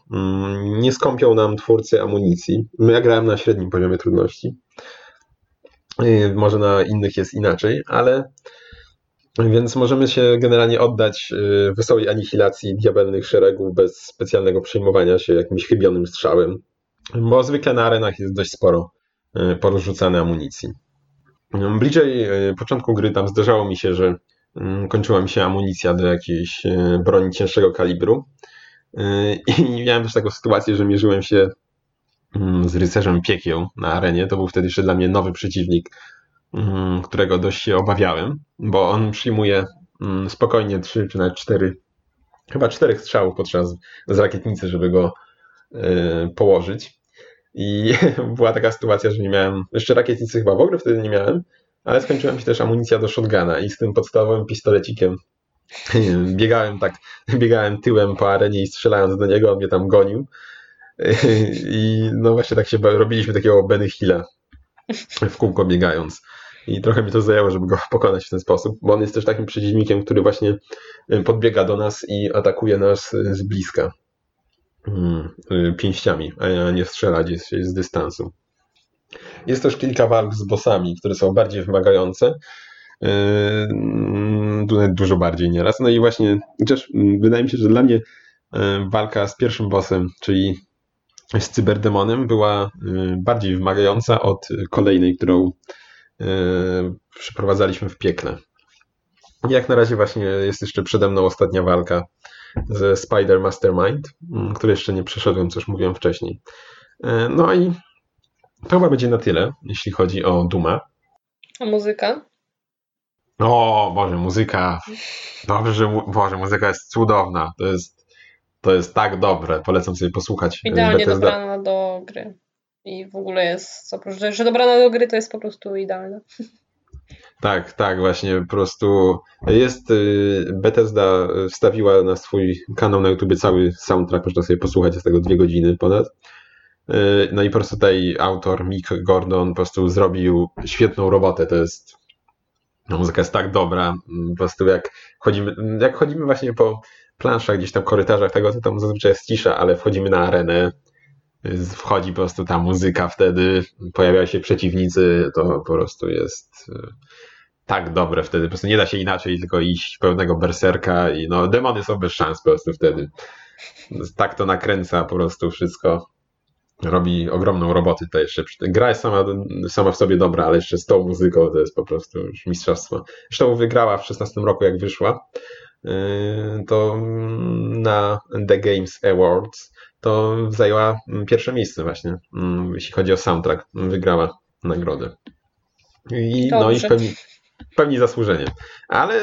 nie skąpią nam twórcy amunicji. Ja grałem na średnim poziomie trudności. Może na innych jest inaczej, ale Więc możemy się generalnie oddać wesołej anihilacji diabelnych szeregów bez specjalnego przejmowania się jakimś chybionym strzałem, bo zwykle na arenach jest dość sporo porzucane amunicji. Bliżej początku gry tam zdarzało mi się, że kończyła mi się amunicja do jakiejś broni cięższego kalibru i miałem też taką sytuację, że mierzyłem się z rycerzem piekieł na arenie. To był wtedy jeszcze dla mnie nowy przeciwnik, którego dość się obawiałem, bo on przyjmuje spokojnie trzy czy nawet cztery, chyba czterech strzałów podczas z rakietnicy, żeby go położyć. I była taka sytuacja, że nie miałem, jeszcze rakietnicy chyba w ogóle wtedy nie miałem, ale skończyła mi się też amunicja do shotguna i z tym podstawowym pistolecikiem biegałem tak, biegałem tyłem po arenie i strzelając do niego, on mnie tam gonił. I no właśnie tak się robiliśmy takiego Benny Hilla w kółko biegając. I trochę mi to zajęło, żeby go pokonać w ten sposób, bo on jest też takim przeciwnikiem, który właśnie podbiega do nas i atakuje nas z bliska pięściami, a nie strzela gdzieś z dystansu. Jest też kilka walk z bossami, które są bardziej wymagające. Dużo bardziej nieraz. No i właśnie też wydaje mi się, że dla mnie walka z pierwszym bossem, czyli z cyberdemonem, była bardziej wymagająca od kolejnej, którą przeprowadzaliśmy w piekle. Jak na razie właśnie jest jeszcze przede mną ostatnia walka ze Spider Mastermind, który jeszcze nie przeszedłem, co już mówiłem wcześniej. No i to chyba będzie na tyle, jeśli chodzi o Dooma. A muzyka? O Boże, muzyka. Dobrze, mu- Boże, muzyka jest cudowna. To jest, to jest tak dobre. Polecam sobie posłuchać. Idealnie Bethesda. Dobrana do gry. I w ogóle jest, oprócz tego, że dobrana do gry, to jest po prostu idealna. Tak, tak, właśnie, po prostu jest, Bethesda wstawiła na swój kanał na YouTubie cały soundtrack, można sobie posłuchać, z tego dwie godziny ponad. No i po prostu tutaj autor Mick Gordon po prostu zrobił świetną robotę, to jest, no, muzyka jest tak dobra, po prostu jak chodzimy, jak chodzimy właśnie po planszach, gdzieś tam korytarzach tego, to tam zazwyczaj jest cisza, ale wchodzimy na arenę, wchodzi po prostu ta muzyka wtedy, pojawiają się przeciwnicy, to po prostu jest tak dobre wtedy, po prostu nie da się inaczej, tylko iść pełnego berserka i no demony są bez szans po prostu wtedy. Tak to nakręca po prostu wszystko, robi ogromną robotę to jeszcze. Gra jest sama, sama w sobie dobra, ale jeszcze z tą muzyką to jest po prostu już mistrzostwo. Zresztą wygrała w dwa tysiące szesnastym roku, jak wyszła, to na The Games Awards to zajęła pierwsze miejsce właśnie, jeśli chodzi o soundtrack. Wygrała nagrodę. I, no i w pełni, w pełni zasłużenie. Ale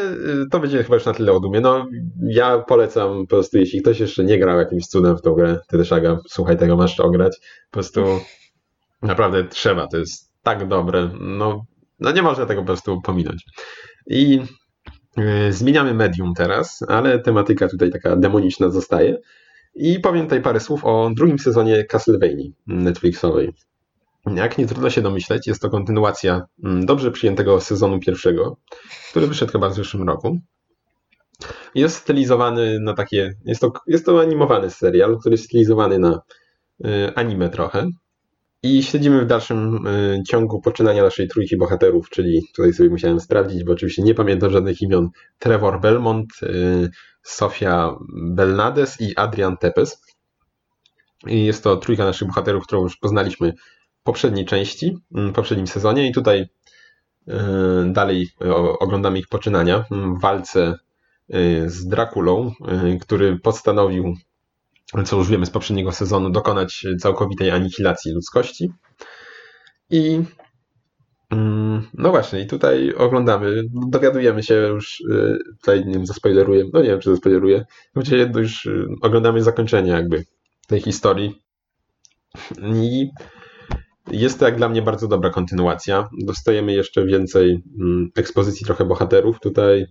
to będzie chyba już na tyle o Doomie. No, ja polecam po prostu, jeśli ktoś jeszcze nie grał jakimś cudem w tą grę, ty też, Aga, słuchaj, tego masz ograć. Po prostu naprawdę trzeba. To jest tak dobre. No, no nie można tego po prostu pominąć. I y, zmieniamy medium teraz, ale tematyka tutaj taka demoniczna zostaje. I powiem tutaj parę słów o drugim sezonie Castlevanii Netflixowej. Jak nie trudno się domyśleć, jest to kontynuacja dobrze przyjętego sezonu pierwszego, który wyszedł chyba w zeszłym roku. Jest stylizowany na takie... Jest to, jest to animowany serial, który jest stylizowany na anime trochę. I śledzimy w dalszym ciągu poczynania naszej trójki bohaterów, czyli tutaj sobie musiałem sprawdzić, bo oczywiście nie pamiętam żadnych imion. Trevor Belmont, Sofia Belnades i Adrian Tepes. I jest to trójka naszych bohaterów, którą już poznaliśmy w poprzedniej części, w poprzednim sezonie i tutaj dalej oglądamy ich poczynania w walce z Draculą, który postanowił, co już wiemy z poprzedniego sezonu, dokonać całkowitej anihilacji ludzkości. I no właśnie, i tutaj oglądamy, dowiadujemy się już, tutaj nie wiem, zaspoileruję, no nie wiem, czy zaspoileruję, gdzie już oglądamy zakończenie jakby tej historii. I jest to jak dla mnie bardzo dobra kontynuacja. Dostajemy jeszcze więcej ekspozycji trochę bohaterów tutaj.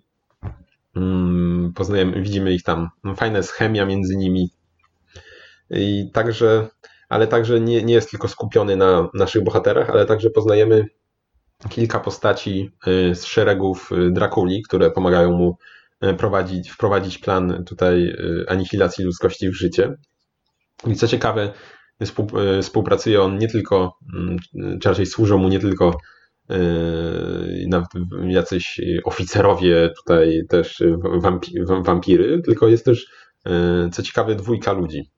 Poznajemy, widzimy ich tam. Fajna jest chemia między nimi. I także, ale także nie, nie jest tylko skupiony na naszych bohaterach, ale także poznajemy kilka postaci z szeregów Drakuli, które pomagają mu prowadzić, wprowadzić plan tutaj anihilacji ludzkości w życie. I co ciekawe, współpracuje on nie tylko, czy raczej służą mu nie tylko i nawet jacyś oficerowie tutaj też wampi- wampiry, tylko jest też, co ciekawe, dwójka ludzi,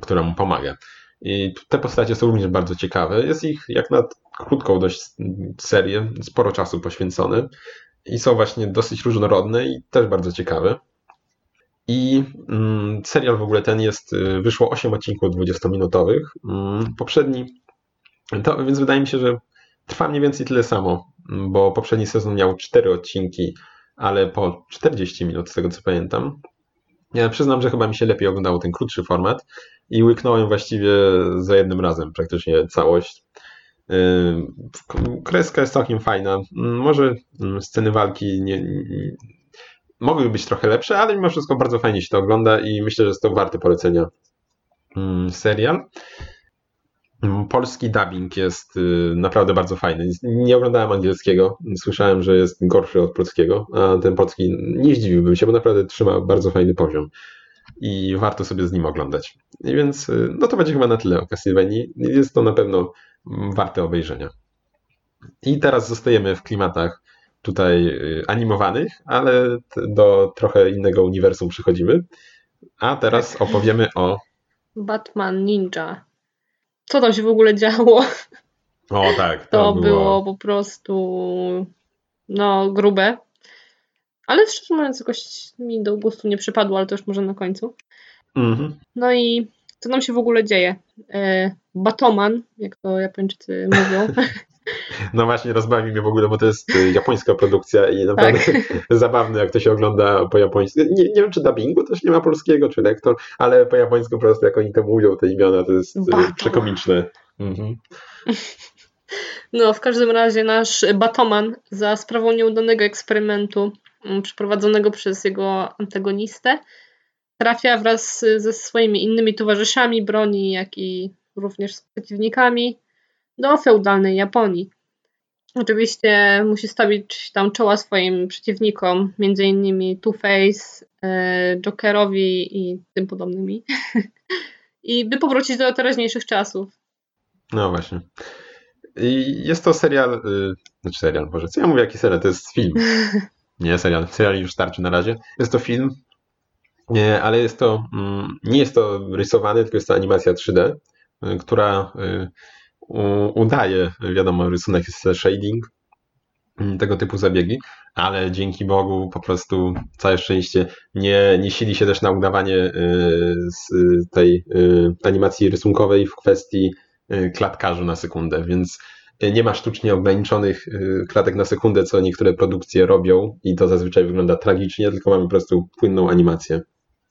która mu pomaga. I te postacie są również bardzo ciekawe. Jest ich jak na krótką dość serię, sporo czasu poświęcone i są właśnie dosyć różnorodne i też bardzo ciekawe. I serial w ogóle ten jest, wyszło osiem odcinków dwudziestominutowych. Poprzedni, to, więc wydaje mi się, że trwa mniej więcej tyle samo, bo poprzedni sezon miał cztery odcinki, ale po czterdzieści minut, z tego co pamiętam. Ja przyznam, że chyba mi się lepiej oglądało ten krótszy format i łyknąłem właściwie za jednym razem praktycznie całość. Kreska jest całkiem fajna. Może sceny walki nie, nie, mogły być trochę lepsze, ale mimo wszystko bardzo fajnie się to ogląda i myślę, że jest to warte polecenia serial. Polski dubbing jest naprawdę bardzo fajny. Nie oglądałem angielskiego. Słyszałem, że jest gorszy od polskiego, a ten polski nie zdziwiłbym się, bo naprawdę trzyma bardzo fajny poziom. I warto sobie z nim oglądać. I więc no to będzie chyba na tyle o Castlevanii. Jest to na pewno warte obejrzenia. I teraz zostajemy w klimatach tutaj animowanych, ale do trochę innego uniwersum przychodzimy. A teraz opowiemy o Batman Ninja. Co tam się w ogóle działo? O tak, to, to było... było po prostu no grube. Ale szczerze mówiąc, jakoś mi do gustu nie przypadło, ale to już może na końcu. Mm-hmm. No i co nam się w ogóle dzieje? Batoman, jak to Japończycy mówią. No właśnie, rozbawi mnie w ogóle, bo to jest japońska produkcja i naprawdę tak. Zabawne, jak to się ogląda po japońsku. Nie, nie wiem, czy dubbingu też nie ma polskiego, czy lektor, ale po japońsku po prostu, jak oni to mówią, te imiona, to jest Batoman. Przekomiczne. Mhm. No, w każdym razie nasz Batoman za sprawą nieudanego eksperymentu przeprowadzonego przez jego antagonistę trafia wraz ze swoimi innymi towarzyszami broni, jak i również z przeciwnikami do feudalnej Japonii. Oczywiście musi stawić tam czoła swoim przeciwnikom, między innymi Two-Face, Jokerowi i tym podobnymi. I by powrócić do teraźniejszych czasów. No właśnie. I jest to serial, znaczy serial, Boże, co ja mówię, jaki serial? To jest film. Nie serial, serial już starczy na razie. Jest to film, nie, ale jest to, nie jest to rysowany, tylko jest to animacja trzy D, która... udaje, wiadomo, rysunek jest shading, tego typu zabiegi, ale dzięki Bogu po prostu całe szczęście nie, nie sili się też na udawanie z tej animacji rysunkowej w kwestii klatkarzu na sekundę, więc nie ma sztucznie ograniczonych klatek na sekundę, co niektóre produkcje robią i to zazwyczaj wygląda tragicznie, tylko mamy po prostu płynną animację.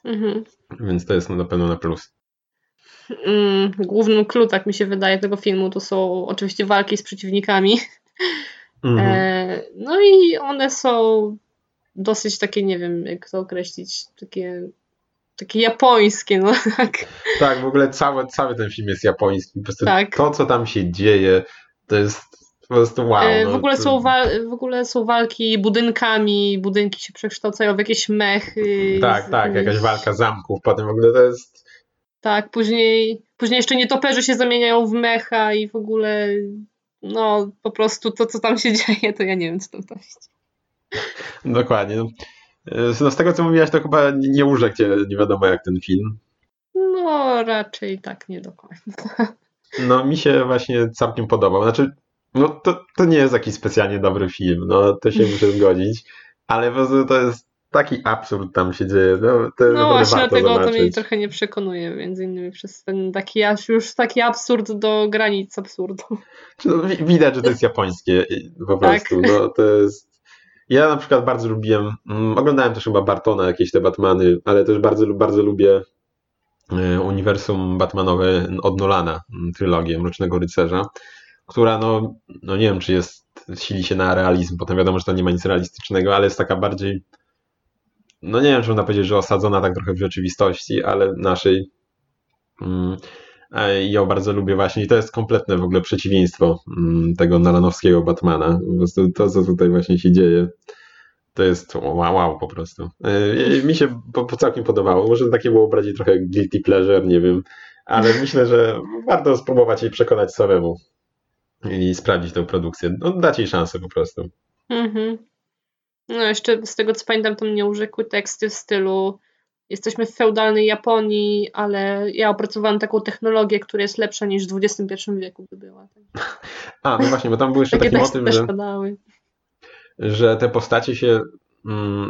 Mhm. Więc to jest na pewno na plus. Głównym clue, tak mi się wydaje, tego filmu to są oczywiście walki z przeciwnikami. Mhm. E, no i one są dosyć takie, nie wiem jak to określić, takie, takie japońskie. No, tak. tak, w ogóle cały, cały ten film jest japoński. Po prostu tak. To, co tam się dzieje, to jest po prostu wow. E, w, ogóle no, to... są wa- w ogóle są walki budynkami, budynki się przekształcają w jakieś mechy. Tak, z, tak, jakaś walka zamków, potem w ogóle to jest... Tak, później, później jeszcze nietoperze się zamieniają w mecha i w ogóle no po prostu to, co tam się dzieje, to ja nie wiem, co tam tam się dzieje. Dokładnie. No, z tego, co mówiłaś, to chyba nie urzekł cię nie wiadomo jak ten film. No raczej tak nie do końca. No mi się właśnie całkiem podobał. Znaczy, no to, to nie jest jakiś specjalnie dobry film, no to się muszę zgodzić, ale po prostu to jest taki absurd tam się dzieje. No, to no właśnie, dlatego to mnie trochę nie przekonuje, między innymi przez ten taki już taki absurd do granic absurdu. No, widać, że to jest japońskie po prostu. Tak. No, to jest... Ja na przykład bardzo lubiłem, mm, oglądałem też chyba Bartona, jakieś te Batmany, ale też bardzo, bardzo lubię uniwersum Batmanowe od Nolana, trylogię Mrocznego Rycerza, która no, no nie wiem, czy jest, sili się na realizm, potem wiadomo, że to nie ma nic realistycznego, ale jest taka bardziej no nie wiem, czy można powiedzieć, że osadzona tak trochę w rzeczywistości, ale naszej. I ja bardzo lubię właśnie i to jest kompletne w ogóle przeciwieństwo tego nolanowskiego Batmana. Po prostu to, co tutaj właśnie się dzieje, to jest wow, wow po prostu. I mi się po całkiem podobało. Może takie było bardziej trochę guilty pleasure, nie wiem, ale myślę, że warto spróbować i przekonać samemu. i sprawdzić tą produkcję. No, dać jej szansę po prostu. Mhm. No jeszcze z tego co pamiętam, to mnie urzekły teksty w stylu: jesteśmy w feudalnej Japonii, ale ja opracowałam taką technologię, która jest lepsza niż w dwudziestym pierwszym wieku by była. A, no właśnie, bo tam był jeszcze taki motyw, że, że te postacie się...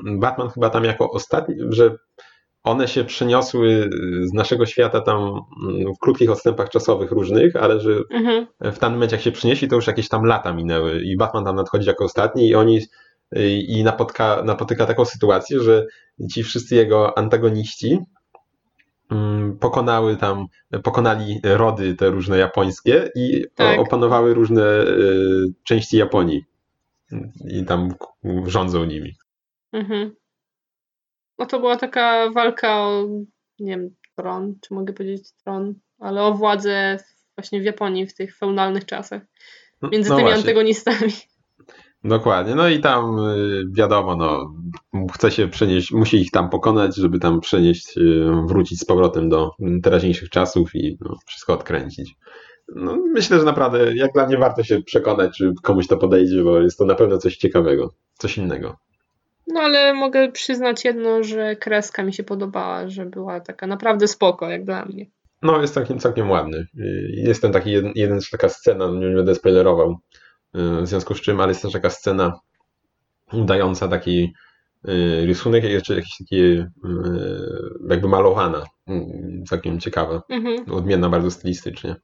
Batman chyba tam jako ostatni, że one się przeniosły z naszego świata tam w krótkich odstępach czasowych różnych, ale że mhm. w tamtym momencie jak się przynieśli, to już jakieś tam lata minęły i Batman tam nadchodzi jako ostatni i oni... i napotka, napotyka taką sytuację, że ci wszyscy jego antagoniści pokonały tam, pokonali rody te różne japońskie i tak. opanowały różne części Japonii i tam rządzą nimi. Mhm. No to była taka walka o, nie wiem, tron, czy mogę powiedzieć tron, ale o władzę właśnie w Japonii w tych feudalnych czasach między no tymi właśnie. antagonistami. Dokładnie, no i tam wiadomo, no, chce się przenieść, musi ich tam pokonać, żeby tam przenieść, wrócić z powrotem do teraźniejszych czasów i no, wszystko odkręcić. No, myślę, że naprawdę, jak dla mnie warto się przekonać, czy komuś to podejdzie, bo jest to na pewno coś ciekawego, coś innego. No ale mogę przyznać jedno, że kreska mi się podobała, że była taka naprawdę spoko, jak dla mnie. No jest całkiem, całkiem ładny. Jest tam taki jeden, jeden taka scena, nie będę spoilerował, w związku z czym, ale jest też taka scena udająca taki y, rysunek, jeszcze jakiś taki y, jakby malowana. Y, całkiem ciekawa. Mm-hmm. Odmienna bardzo stylistycznie.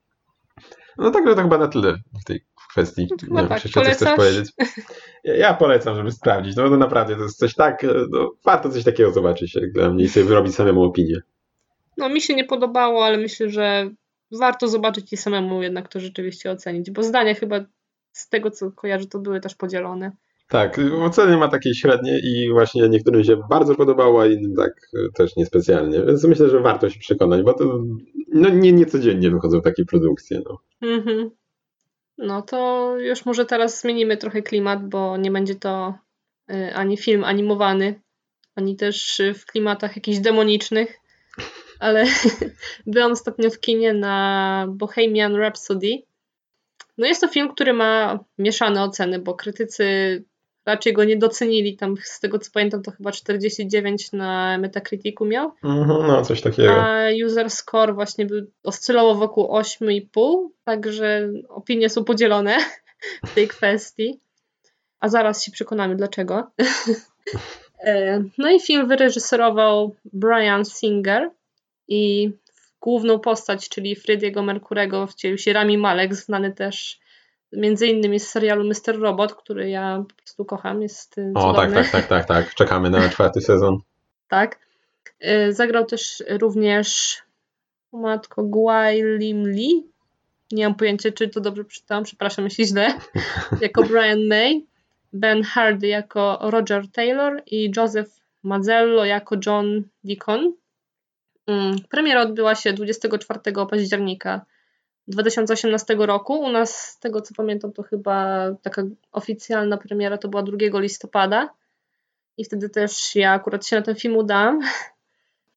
No także to chyba na tyle w tej kwestii. No nie tak, wiem, czy jeszcze coś chcesz powiedzieć. Ja, ja polecam, żeby sprawdzić. No to naprawdę to jest coś tak, no, warto coś takiego zobaczyć, jak dla mnie i sobie wyrobić samemu opinię. No mi się nie podobało, ale myślę, że warto zobaczyć i samemu jednak to rzeczywiście ocenić, bo zdania chyba z tego, co kojarzę, to były też podzielone. Tak, oceny ma takie średnie i właśnie niektórym się bardzo podobało, a innym tak też niespecjalnie. Więc myślę, że warto się przekonać, bo to no, nie, nie codziennie wychodzą takie produkcje. No. Mm-hmm. No to już może teraz zmienimy trochę klimat, bo nie będzie to ani film animowany, ani też w klimatach jakichś demonicznych, ale byłam ostatnio w kinie na Bohemian Rhapsody. No jest to film, który ma mieszane oceny, bo krytycy raczej go nie docenili. Tam z tego co pamiętam to chyba czterdzieści dziewięć na Metacriticu miał. No coś takiego. A user score właśnie był, oscylował wokół osiem i pół, także opinie są podzielone w tej kwestii. A zaraz się przekonamy dlaczego. No i film wyreżyserował Bryan Singer i główną postać, czyli Freddiego Mercurego, wcielił się Rami Malek, znany też między innymi z serialu mister Robot, który ja po prostu kocham, jest cudowny. O tak, tak, tak, tak, tak. Czekamy na czwarty sezon. Tak. Zagrał też również matko Guailim Lee, nie mam pojęcia, czy to dobrze przeczytałam, przepraszam, jeśli źle, jako Brian May, Ben Hardy jako Roger Taylor i Joseph Mazzello jako John Deacon. Premiera odbyła się dwudziestego czwartego października dwa tysiące osiemnastego roku. U nas, z tego co pamiętam, to chyba taka oficjalna premiera to była drugiego listopada. I wtedy też ja akurat się na ten film udałam.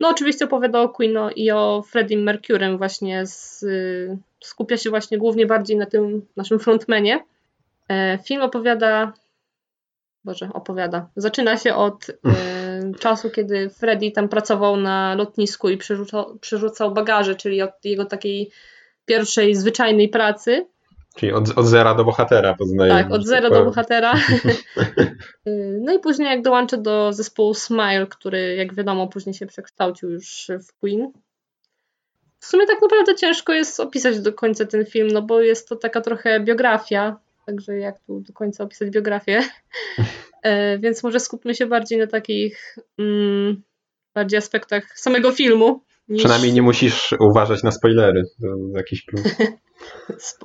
No oczywiście opowiada o Queen i o Freddie Mercurym właśnie. Z, skupia się właśnie głównie bardziej na tym naszym frontmanie. Film opowiada... Boże, opowiada. Zaczyna się od... czasu, kiedy Freddie tam pracował na lotnisku i przerzucał, przerzucał bagaże, czyli od jego takiej pierwszej, zwyczajnej pracy. Czyli od, od zera do bohatera poznaję. Tak, od zera do bohatera. No i później jak dołączę do zespołu Smile, który jak wiadomo później się przekształcił już w Queen. W sumie tak naprawdę ciężko jest opisać do końca ten film, no bo jest to taka trochę biografia, także jak tu do końca opisać biografię. Więc może skupmy się bardziej na takich mm, bardziej aspektach samego filmu. Niż... Przynajmniej nie musisz uważać na spoilery. Jakiś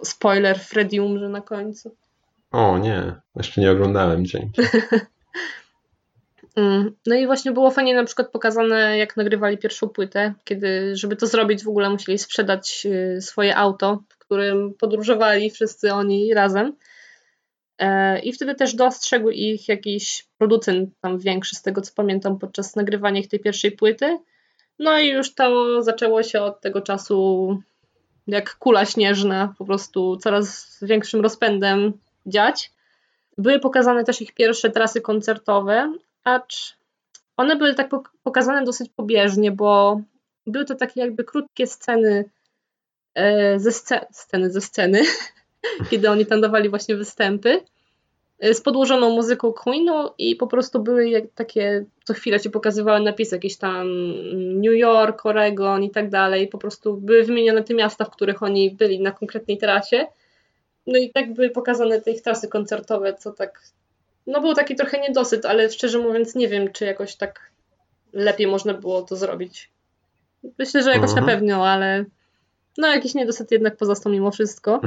spoiler, Freddy umrze na końcu. O nie, jeszcze nie oglądałem, dzięki. No i właśnie było fajnie na przykład pokazane, jak nagrywali pierwszą płytę, kiedy, żeby to zrobić, w ogóle musieli sprzedać swoje auto, w którym podróżowali wszyscy oni razem. I wtedy też dostrzegł ich jakiś producent tam większy, z tego co pamiętam, podczas nagrywania ich tej pierwszej płyty. No i już to zaczęło się od tego czasu jak kula śnieżna, po prostu coraz większym rozpędem dziać. Były pokazane też ich pierwsze trasy koncertowe, acz one były tak pokazane dosyć pobieżnie, bo były to takie jakby krótkie sceny ze sceny, sceny, ze sceny kiedy oni tam dawali właśnie występy z podłożoną muzyką Queenu i po prostu były jak takie, co chwilę ci pokazywały napisy jakieś tam New York, Oregon i tak dalej, po prostu były wymienione te miasta, w których oni byli na konkretnej trasie. No i tak były pokazane te ich trasy koncertowe, co tak, no był taki trochę niedosyt, ale szczerze mówiąc nie wiem, czy jakoś tak lepiej można było to zrobić. Myślę, że jakoś mhm. na pewno, ale no jakiś niedosyt jednak pozostał mimo wszystko.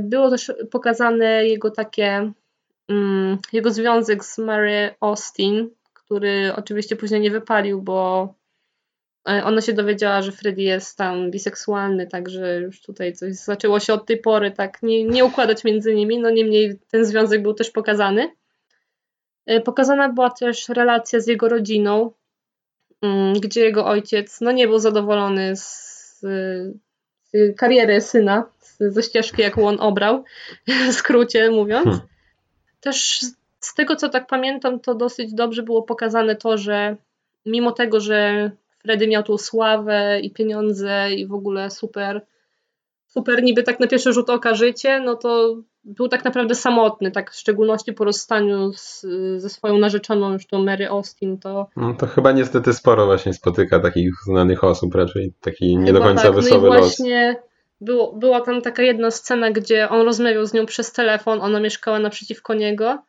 Było też pokazane jego takie, um, jego związek z Mary Austin, który oczywiście później nie wypalił, bo ona się dowiedziała, że Freddie jest tam biseksualny, także już tutaj coś zaczęło się od tej pory tak nie, nie układać między nimi, no niemniej ten związek był też pokazany. Pokazana była też relacja z jego rodziną, um, gdzie jego ojciec no, nie był zadowolony z, z kariery syna, ze ścieżki, jaką on obrał, w skrócie mówiąc. Hmm. Też z tego, co tak pamiętam, to dosyć dobrze było pokazane to, że mimo tego, że Freddie miał tą sławę i pieniądze i w ogóle super, super niby tak na pierwszy rzut oka życie, no to był tak naprawdę samotny, tak w szczególności po rozstaniu z, ze swoją narzeczoną już tą Mary Austin. To... No to chyba niestety sporo właśnie spotyka takich znanych osób, raczej taki nie chyba do końca tak. wesoły no i właśnie... los. Było, była tam taka jedna scena, gdzie on rozmawiał z nią przez telefon, ona mieszkała naprzeciwko niego.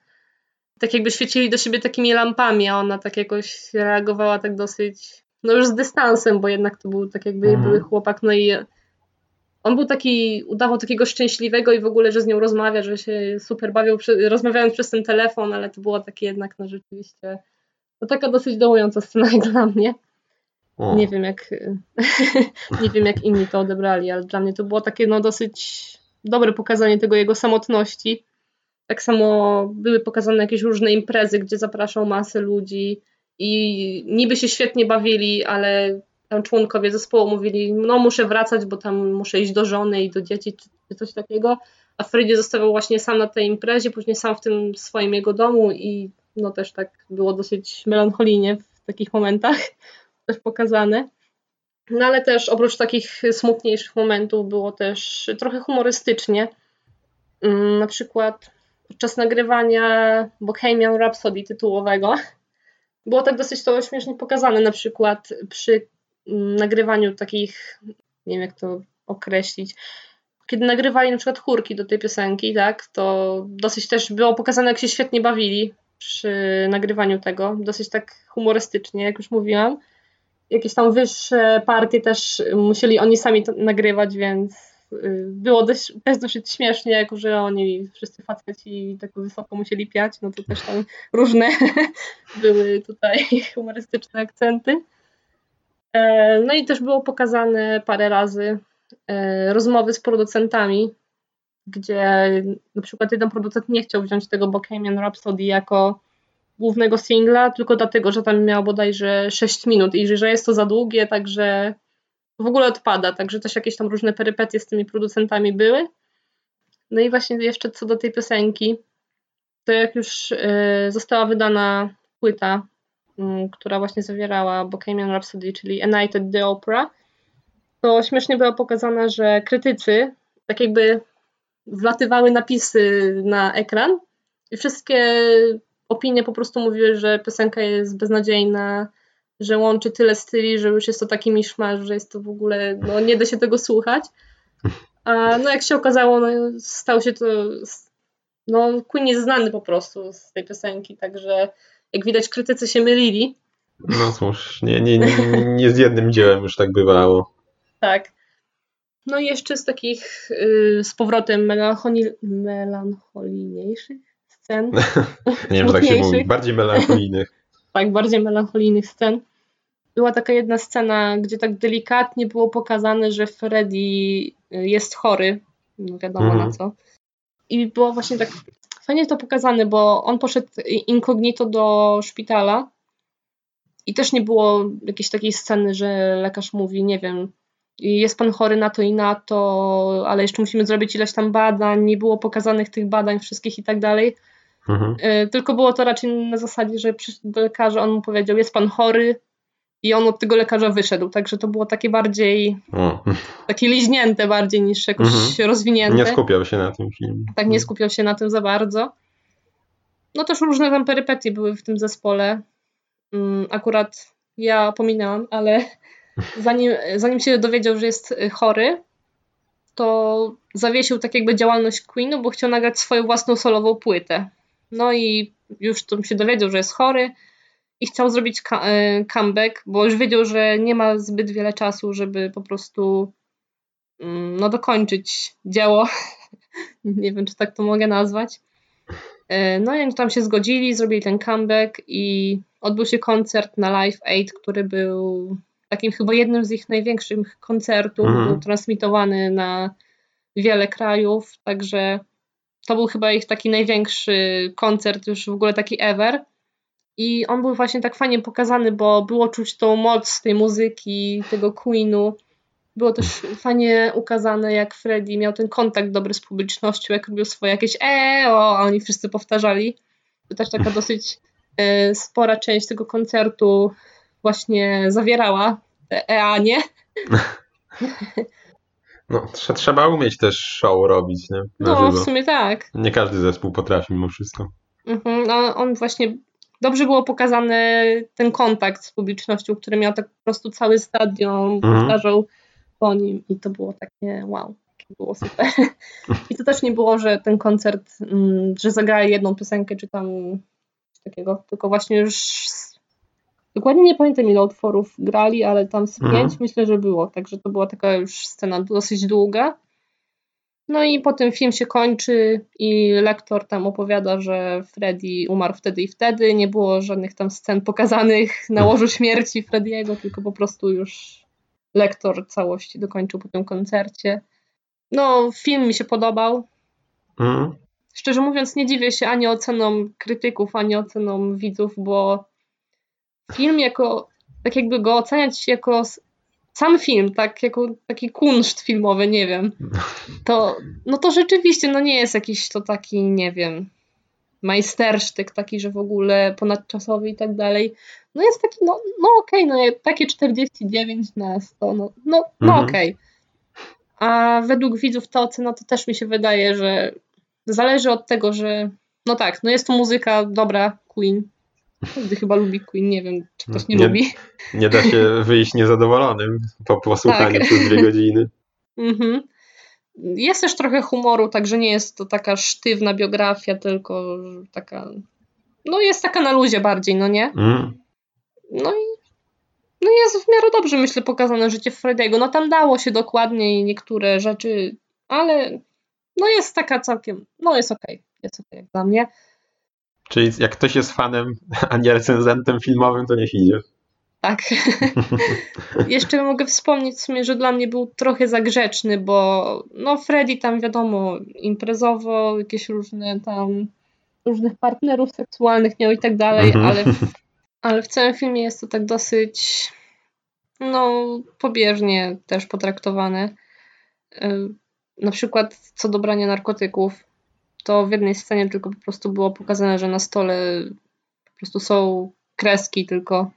Tak jakby świecili do siebie takimi lampami, a ona tak jakoś reagowała tak dosyć, no już z dystansem, bo jednak to był tak jakby jej były chłopak, no i on był taki, udawał takiego szczęśliwego i w ogóle, że z nią rozmawia, że się super bawił, rozmawiając przez ten telefon, ale to było takie jednak, no rzeczywiście, no taka dosyć dołująca scena jak dla mnie. O. Nie wiem jak nie wiem jak inni to odebrali, ale dla mnie to było takie no dosyć dobre pokazanie tego jego samotności. Tak samo były pokazane jakieś różne imprezy, gdzie zapraszał masę ludzi i niby się świetnie bawili, ale tam członkowie zespołu mówili, no muszę wracać, bo tam muszę iść do żony i do dzieci czy coś takiego, a Freddie zostawał właśnie sam na tej imprezie, później sam w tym swoim jego domu i no też tak było dosyć melancholijnie w takich momentach też pokazane. No ale też oprócz takich smutniejszych momentów było też trochę humorystycznie. Na przykład podczas nagrywania Bohemian Rhapsody tytułowego było tak dosyć to śmiesznie pokazane. Na przykład przy nagrywaniu takich, nie wiem jak to określić, kiedy nagrywali na przykład chórki do tej piosenki, tak, to dosyć też było pokazane, jak się świetnie bawili przy nagrywaniu tego. Dosyć tak humorystycznie, jak już mówiłam. Jakieś tam wyższe partie też musieli oni sami to nagrywać, więc było dość, też dosyć śmiesznie, jako że oni wszyscy faceci tak wysoko musieli piać, no to też tam różne były tutaj humorystyczne akcenty. No i też było pokazane parę razy rozmowy z producentami, gdzie na przykład jeden producent nie chciał wziąć tego Bohemian Rhapsody jako głównego singla, tylko dlatego, że tam miał bodajże sześć minut i że jest to za długie, także w ogóle odpada, także też jakieś tam różne perypetie z tymi producentami były. No i właśnie jeszcze co do tej piosenki, to jak już została wydana płyta, która właśnie zawierała Bohemian Rhapsody, czyli A Night at the Opera, to śmiesznie była pokazana, że krytycy tak jakby wlatywały napisy na ekran i wszystkie opinie po prostu mówiły, że piosenka jest beznadziejna, że łączy tyle styli, że już jest to taki miszmasz, że jest to w ogóle, no nie da się tego słuchać. A no jak się okazało, no stał się to, no Queen jest znany po prostu z tej piosenki, także jak widać krytycy się mylili. No cóż, nie, nie, nie, nie z jednym dziełem już tak bywało. Tak. No i jeszcze z takich y, z powrotem melancholi, melancholijniejszych scen. Nie wiem, że tak się mówi. Bardziej melancholijnych. Tak, bardziej melancholijnych scen. Była taka jedna scena, gdzie tak delikatnie było pokazane, że Freddie jest chory. No wiadomo mm. na co. I było właśnie tak fajnie to pokazane, bo on poszedł incognito do szpitala i też nie było jakiejś takiej sceny, że lekarz mówi, nie wiem, i jest pan chory na to i na to, ale jeszcze musimy zrobić ileś tam badań, nie było pokazanych tych badań wszystkich i tak dalej. Mhm. Tylko było to raczej na zasadzie, że przyszedł do lekarza, on mu powiedział, jest pan chory i on od tego lekarza wyszedł, także to było takie bardziej o. takie liźnięte bardziej niż jakoś mhm. rozwinięte. Nie skupiał się na tym filmie. Tak, nie skupiał się na tym za bardzo. No też różne tam perypetie były w tym zespole. Akurat ja pominęłam, ale zanim, zanim się dowiedział, że jest chory, to zawiesił tak jakby działalność Queenu, bo chciał nagrać swoją własną solową płytę. No i już tam się dowiedział, że jest chory i chciał zrobić comeback, bo już wiedział, że nie ma zbyt wiele czasu, żeby po prostu no, dokończyć dzieło. Nie wiem, czy tak to mogę nazwać. No i tam się zgodzili, zrobili ten comeback i odbył się koncert na Live Aid, który był takim chyba jednym z ich największych koncertów, mhm. był transmitowany na wiele krajów, także to był chyba ich taki największy koncert, już w ogóle taki ever. I on był właśnie tak fajnie pokazany, bo było czuć tą moc tej muzyki, tego Queenu. Było też fajnie ukazane, jak Freddie miał ten kontakt dobry z publicznością, jak robił swoje jakieś eee, o, a oni wszyscy powtarzali. To też taka dosyć y, spora część tego koncertu właśnie zawierała te ea, nie? No, trze- trzeba umieć też show robić, nie? Na no, żywo. W sumie tak. Nie każdy zespół potrafi mimo wszystko. Mhm, no, on właśnie... Dobrze było pokazany ten kontakt z publicznością, który miał tak po prostu cały stadion, mhm. powtarzał po nim i to było takie wow, to było super. I to też nie było, że ten koncert, że zagrali jedną piosenkę czy tam coś takiego, tylko właśnie już dokładnie nie pamiętam ile utworów grali, ale tam z pięć mhm. myślę, że było, także to była taka już scena dosyć długa. No i potem film się kończy i lektor tam opowiada, że Freddy umarł wtedy i wtedy. Nie było żadnych tam scen pokazanych na łożu śmierci Freddiego, tylko po prostu już lektor całości dokończył po tym koncercie. No, film mi się podobał. Mm. Szczerze mówiąc, nie dziwię się ani ocenom krytyków, ani ocenom widzów, bo film jako, tak jakby go oceniać jako... Sam film, tak, jako taki kunszt filmowy, nie wiem, to, no to rzeczywiście, no nie jest jakiś to taki, nie wiem, majstersztyk taki, że w ogóle ponadczasowy i tak dalej. No jest taki, no, no okej, okay, no takie czterdzieści dziewięć na sto, no, no, no mhm. okej. Okay. A według widzów ta ocena to też mi się wydaje, że zależy od tego, że, no tak, no jest to muzyka dobra, Queen. Każdy chyba lubi Queen, nie wiem, czy ktoś nie, nie lubi. Nie da się wyjść niezadowolonym po posłuchaniu tak. przez dwie godziny. Mm-hmm. Jest też trochę humoru, także nie jest to taka sztywna biografia, tylko taka, no jest taka na luzie bardziej, no nie? Mm. No i no jest w miarę dobrze, myślę, pokazane życie Freddiego. No tam dało się dokładniej niektóre rzeczy, ale no jest taka całkiem, no jest okej, okay. jest okej okay, dla mnie. Czyli jak ktoś jest fanem, a nie recenzentem filmowym, to niech idzie. Tak. Jeszcze mogę wspomnieć w sumie, że dla mnie był trochę za grzeczny, bo no Freddy tam wiadomo imprezowo, jakieś różne tam różnych partnerów seksualnych miał i tak dalej, mhm. ale, ale w całym filmie jest to tak dosyć no pobieżnie też potraktowane. Na przykład co do brania narkotyków. To w jednej scenie tylko po prostu było pokazane, że na stole po prostu są kreski tylko,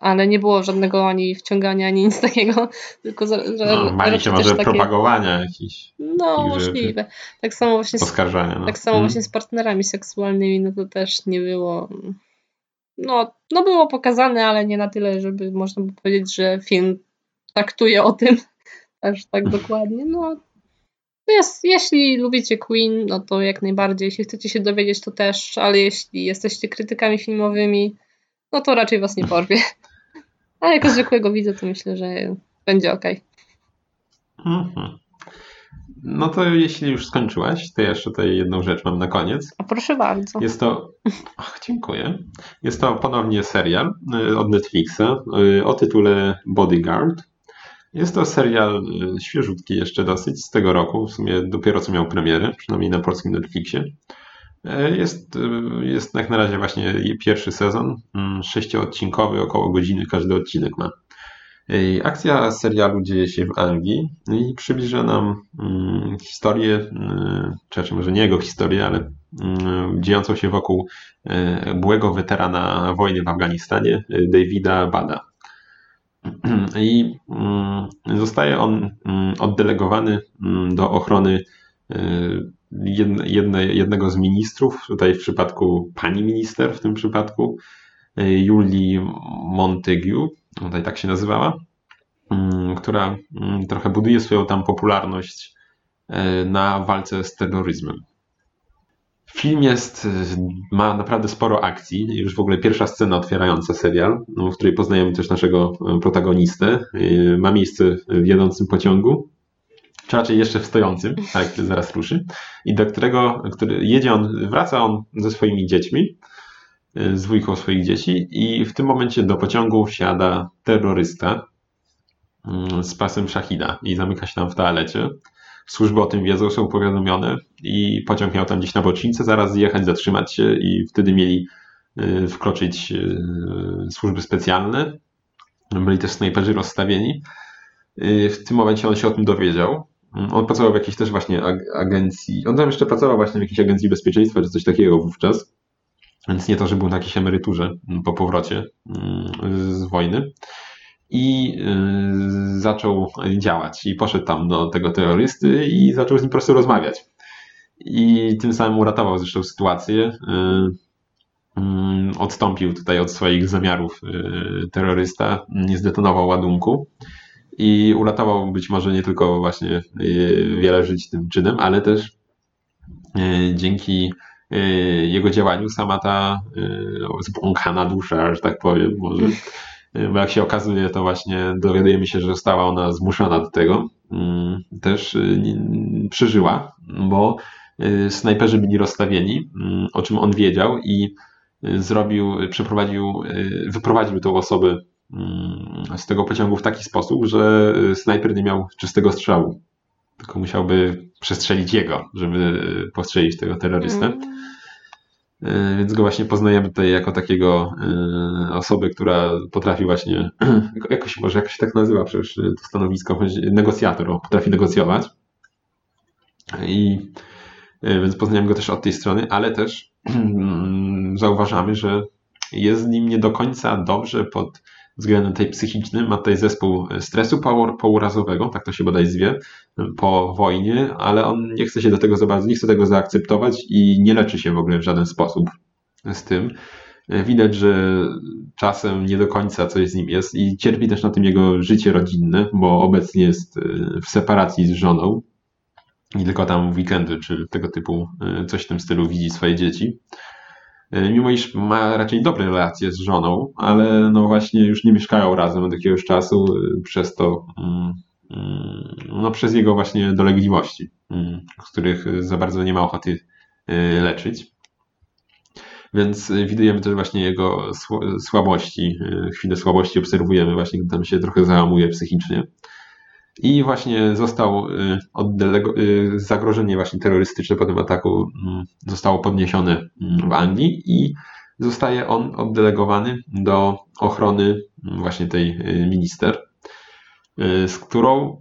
ale nie było żadnego ani wciągania, ani nic takiego, tylko że... No, bali się może propagowania jakichś. No, możliwe. Tak samo właśnie z, no. tak samo hmm. właśnie z partnerami seksualnymi, no to też nie było... No, no było pokazane, ale nie na tyle, żeby można by powiedzieć, że film traktuje o tym aż tak dokładnie, no... Jest, jeśli lubicie Queen, no to jak najbardziej. Jeśli chcecie się dowiedzieć, to też, ale jeśli jesteście krytykami filmowymi, no to raczej was nie porwie. A jako zwykłego widza, to myślę, że będzie okej. Okay. Mhm. No to jeśli już skończyłaś, to jeszcze tutaj jedną rzecz mam na koniec. A proszę bardzo. Jest to... Ach, dziękuję. Jest to ponownie serial od Netflixa o tytule Bodyguard. Jest to serial świeżutki jeszcze dosyć z tego roku, w sumie dopiero co miał premierę, przynajmniej na polskim Netflixie. Jest, jest jak na razie właśnie pierwszy sezon, sześcioodcinkowy, około godziny każdy odcinek ma. Akcja serialu dzieje się w Anglii i przybliża nam historię, czy może nie jego historię, ale dziejącą się wokół byłego weterana wojny w Afganistanie, Davida Bada. I zostaje on oddelegowany do ochrony jedne, jednego z ministrów, tutaj w przypadku pani minister, w tym przypadku Julii Montague, tutaj tak się nazywała, która trochę buduje swoją tam popularność na walce z terroryzmem. Film jest, ma naprawdę sporo akcji, już w ogóle pierwsza scena otwierająca serial, w której poznajemy też naszego protagonistę, ma miejsce w jadącym pociągu, czy raczej jeszcze w stojącym, tak, który zaraz ruszy, i do którego który jedzie on, wraca on ze swoimi dziećmi, z dwójką swoich dzieci, i w tym momencie do pociągu wsiada terrorysta z pasem Szachida i zamyka się tam w toalecie. Służby o tym wiedzą, są powiadomione i pociąg miał tam gdzieś na bocznicy zaraz zjechać, zatrzymać się i wtedy mieli wkroczyć służby specjalne. Byli też snajperzy rozstawieni. W tym momencie on się o tym dowiedział. On pracował w jakiejś też właśnie agencji, on tam jeszcze pracował właśnie w jakiejś agencji bezpieczeństwa czy coś takiego wówczas. Więc nie to, że był na jakiejś emeryturze po powrocie z wojny. I zaczął działać i poszedł tam do tego terrorysty i zaczął z nim po prostu rozmawiać. I tym samym uratował zresztą sytuację. Odstąpił tutaj od swoich zamiarów terrorysta, nie zdetonował ładunku i uratował być może nie tylko właśnie wiele żyć tym czynem, ale też dzięki jego działaniu sama ta zbłąkana dusza, że tak powiem, może, bo jak się okazuje, to właśnie dowiadujemy się, że została ona zmuszona do tego, też przeżyła, bo snajperzy byli rozstawieni, o czym on wiedział, i zrobił, przeprowadził, wyprowadził tą osobę z tego pociągu w taki sposób, że snajper nie miał czystego strzału, tylko musiałby przestrzelić jego, żeby postrzelić tego terrorystę. Mm. Więc go właśnie poznajemy tutaj jako takiego osoby, która potrafi właśnie, jakoś może jakoś tak nazywa przecież to stanowisko, negocjator, potrafi negocjować. I więc poznajemy go też od tej strony, ale też zauważamy, że jest z nim nie do końca dobrze pod względem tej psychicznym. Ma tutaj zespół stresu pourazowego, tak to się bodaj zwie, po wojnie, ale on nie chce się do tego zobaczyć, nie chce tego zaakceptować i nie leczy się w ogóle w żaden sposób z tym. Widać, że czasem nie do końca coś z nim jest i cierpi też na tym jego życie rodzinne, bo obecnie jest w separacji z żoną i tylko tam w weekendy czy tego typu coś w tym stylu widzi swoje dzieci. Mimo iż ma raczej dobre relacje z żoną, ale no właśnie już nie mieszkają razem od jakiegoś czasu przez to, no przez jego właśnie dolegliwości, których za bardzo nie ma ochoty leczyć. Więc widujemy też właśnie jego słabości, chwilę słabości obserwujemy właśnie, gdy tam się trochę załamuje psychicznie. I właśnie został oddelego- zagrożenie właśnie terrorystyczne po tym ataku zostało podniesione w Anglii i zostaje on oddelegowany do ochrony właśnie tej minister, z którą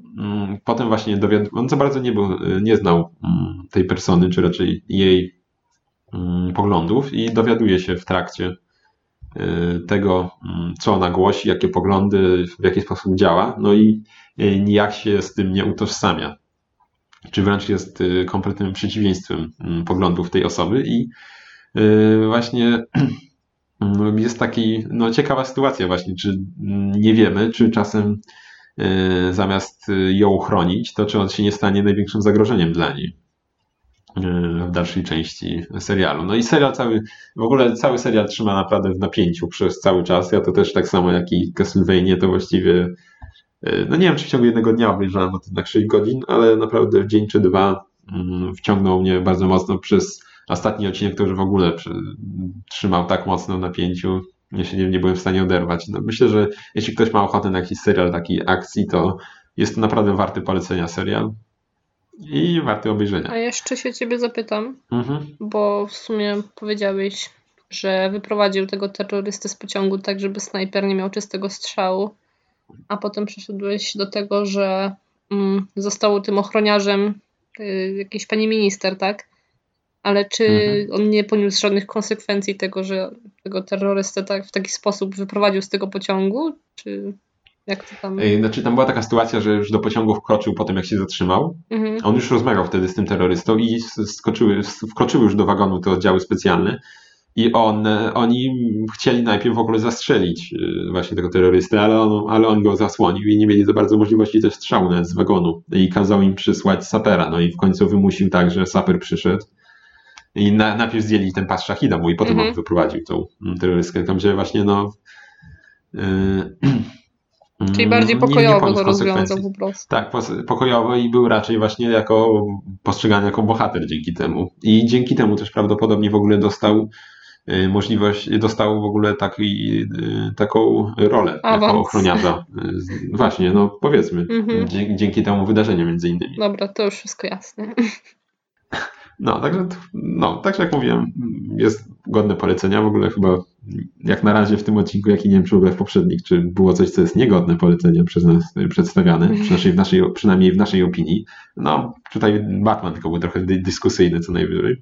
potem właśnie dowiad- on za bardzo nie, był, nie znał tej persony, czy raczej jej poglądów, i dowiaduje się w trakcie tego, co ona głosi, jakie poglądy, w jaki sposób działa, no i nijak się z tym nie utożsamia, czy wręcz jest kompletnym przeciwieństwem poglądów tej osoby. I właśnie jest taki, no, ciekawa sytuacja właśnie, czy nie wiemy, czy czasem zamiast ją chronić, to czy on się nie stanie największym zagrożeniem dla niej w dalszej części serialu. No i serial cały, w ogóle cały serial trzyma naprawdę w napięciu przez cały czas. Ja to też tak samo jak i Castlevania, to właściwie, no nie wiem, czy w ciągu jednego dnia obejrzałem o tym na sześć godzin, ale naprawdę w dzień czy dwa wciągnął mnie bardzo mocno przez ostatni odcinek, który w ogóle trzymał tak mocno w napięciu. Ja się nie, nie byłem w stanie oderwać. No myślę, że jeśli ktoś ma ochotę na jakiś serial takiej akcji, to jest to naprawdę warty polecenia serial. I warto obejrzenia. A jeszcze się ciebie zapytam, mhm. bo w sumie powiedziałeś, że wyprowadził tego terrorystę z pociągu tak, żeby snajper nie miał czystego strzału. a potem przeszedłeś do tego, że mm, został tym ochroniarzem y, jakiś pani minister, tak? Ale czy mhm. on nie poniósł żadnych konsekwencji tego, że tego terrorystę tak, w taki sposób wyprowadził z tego pociągu? Czy jak to tam... Znaczy tam była taka sytuacja, że już do pociągu wkroczył po tym, jak się zatrzymał. Mhm. On już rozmawiał wtedy z tym terrorystą i skoczyły, wkroczyły już do wagonu te oddziały specjalne. I on, oni chcieli najpierw w ogóle zastrzelić właśnie tego terrorystę, ale on, ale on go zasłonił i nie mieli za bardzo możliwości też strzału z wagonu. I kazał im przysłać sapera. No i w końcu wymusił tak, że saper przyszedł. I na, najpierw zdjęli ten pas szachida mu i potem mm-hmm. on wyprowadził tą terrorystkę. Tam, że właśnie no... Yy, Czyli bardziej pokojowo nie, nie to rozwiązał po prostu. Tak, pokojowo i był raczej właśnie jako postrzegany jako bohater dzięki temu. I dzięki temu też prawdopodobnie w ogóle dostał możliwość, dostał w ogóle taki, taką rolę awans. Jako ochroniarza. Właśnie, no powiedzmy, mm-hmm. dzięki, dzięki temu wydarzeniu między innymi. Dobra, to już wszystko jasne. No, także no, tak jak mówiłem, jest godne polecenia. W ogóle chyba jak na razie w tym odcinku, jak i nie wiem, czy w ogóle w poprzednich, czy było coś, co jest niegodne polecenia przez nas przedstawiane, przy naszej, w naszej, przynajmniej w naszej opinii. No, tutaj Batman tylko był trochę dyskusyjny co najwyżej.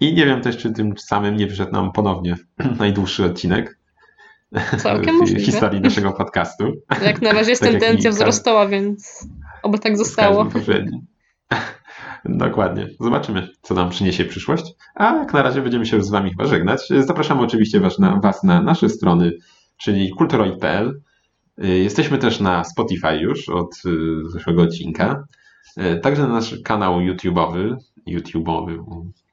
I nie wiem też, czy tym samym nie wyszedł nam ponownie najdłuższy odcinek całkiem w możliwe. Historii naszego podcastu. Jak na razie jest tak tendencja wzrostowa, więc oby tak zostało. Dokładnie. Zobaczymy, co nam przyniesie przyszłość. A jak na razie będziemy się już z wami chyba żegnać. Zapraszamy oczywiście was na, was na nasze strony, czyli kulturoid kropka p l. Jesteśmy też na Spotify już od zeszłego odcinka. Także na nasz kanał YouTube'owy. YouTube'owy,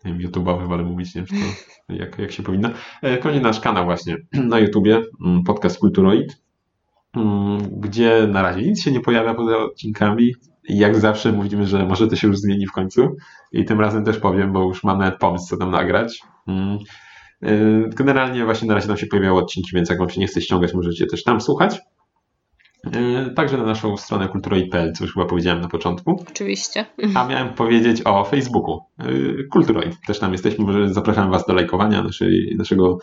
nie wiem, YouTube'owy, wolę mówić, nie wiem, to jak, jak się powinno. Koniecznie nasz kanał właśnie na YouTubie, podcast Kulturoid, gdzie na razie nic się nie pojawia poza odcinkami. Jak zawsze mówimy, że może to się już zmieni w końcu i tym razem też powiem, bo już mam nawet pomysł, co tam nagrać. Generalnie właśnie na razie tam się pojawiały odcinki, więc jak wam się nie chce ściągać, możecie też tam słuchać. Także na naszą stronę kulturoid kropka p l, co już chyba powiedziałem na początku. Oczywiście. A miałem powiedzieć o Facebooku. Kulturoid, też tam jesteśmy, może zapraszam was do lajkowania naszej, naszego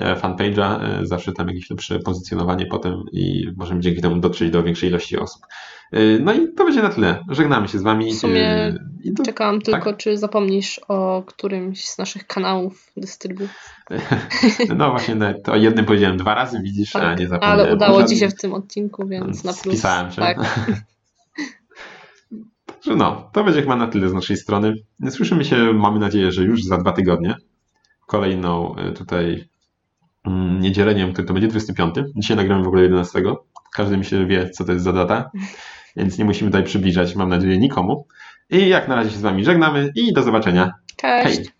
fanpage'a, zawsze tam jakieś lepsze pozycjonowanie potem i możemy dzięki temu dotrzeć do większej ilości osób. No i to będzie na tyle. Żegnamy się z wami. W sumie I to... czekałam tak? tylko, czy zapomnisz o którymś z naszych kanałów dystrybucji. No właśnie, o jednym powiedziałem dwa razy, widzisz, tak, a nie zapomniałem. Ale udało ci się w tym odcinku, więc na plus. Spisałem się. Tak. Także no, to będzie chyba na tyle z naszej strony. Słyszymy się, mamy nadzieję, że już za dwa tygodnie. Kolejną tutaj niedzieleniem, który to będzie dwudziesty piąty. Dzisiaj nagramy w ogóle jedenastego. Każdy mi się wie, co to jest za data, więc nie musimy tutaj przybliżać, mam nadzieję, nikomu. I jak na razie się z wami żegnamy i do zobaczenia. Cześć! Hej.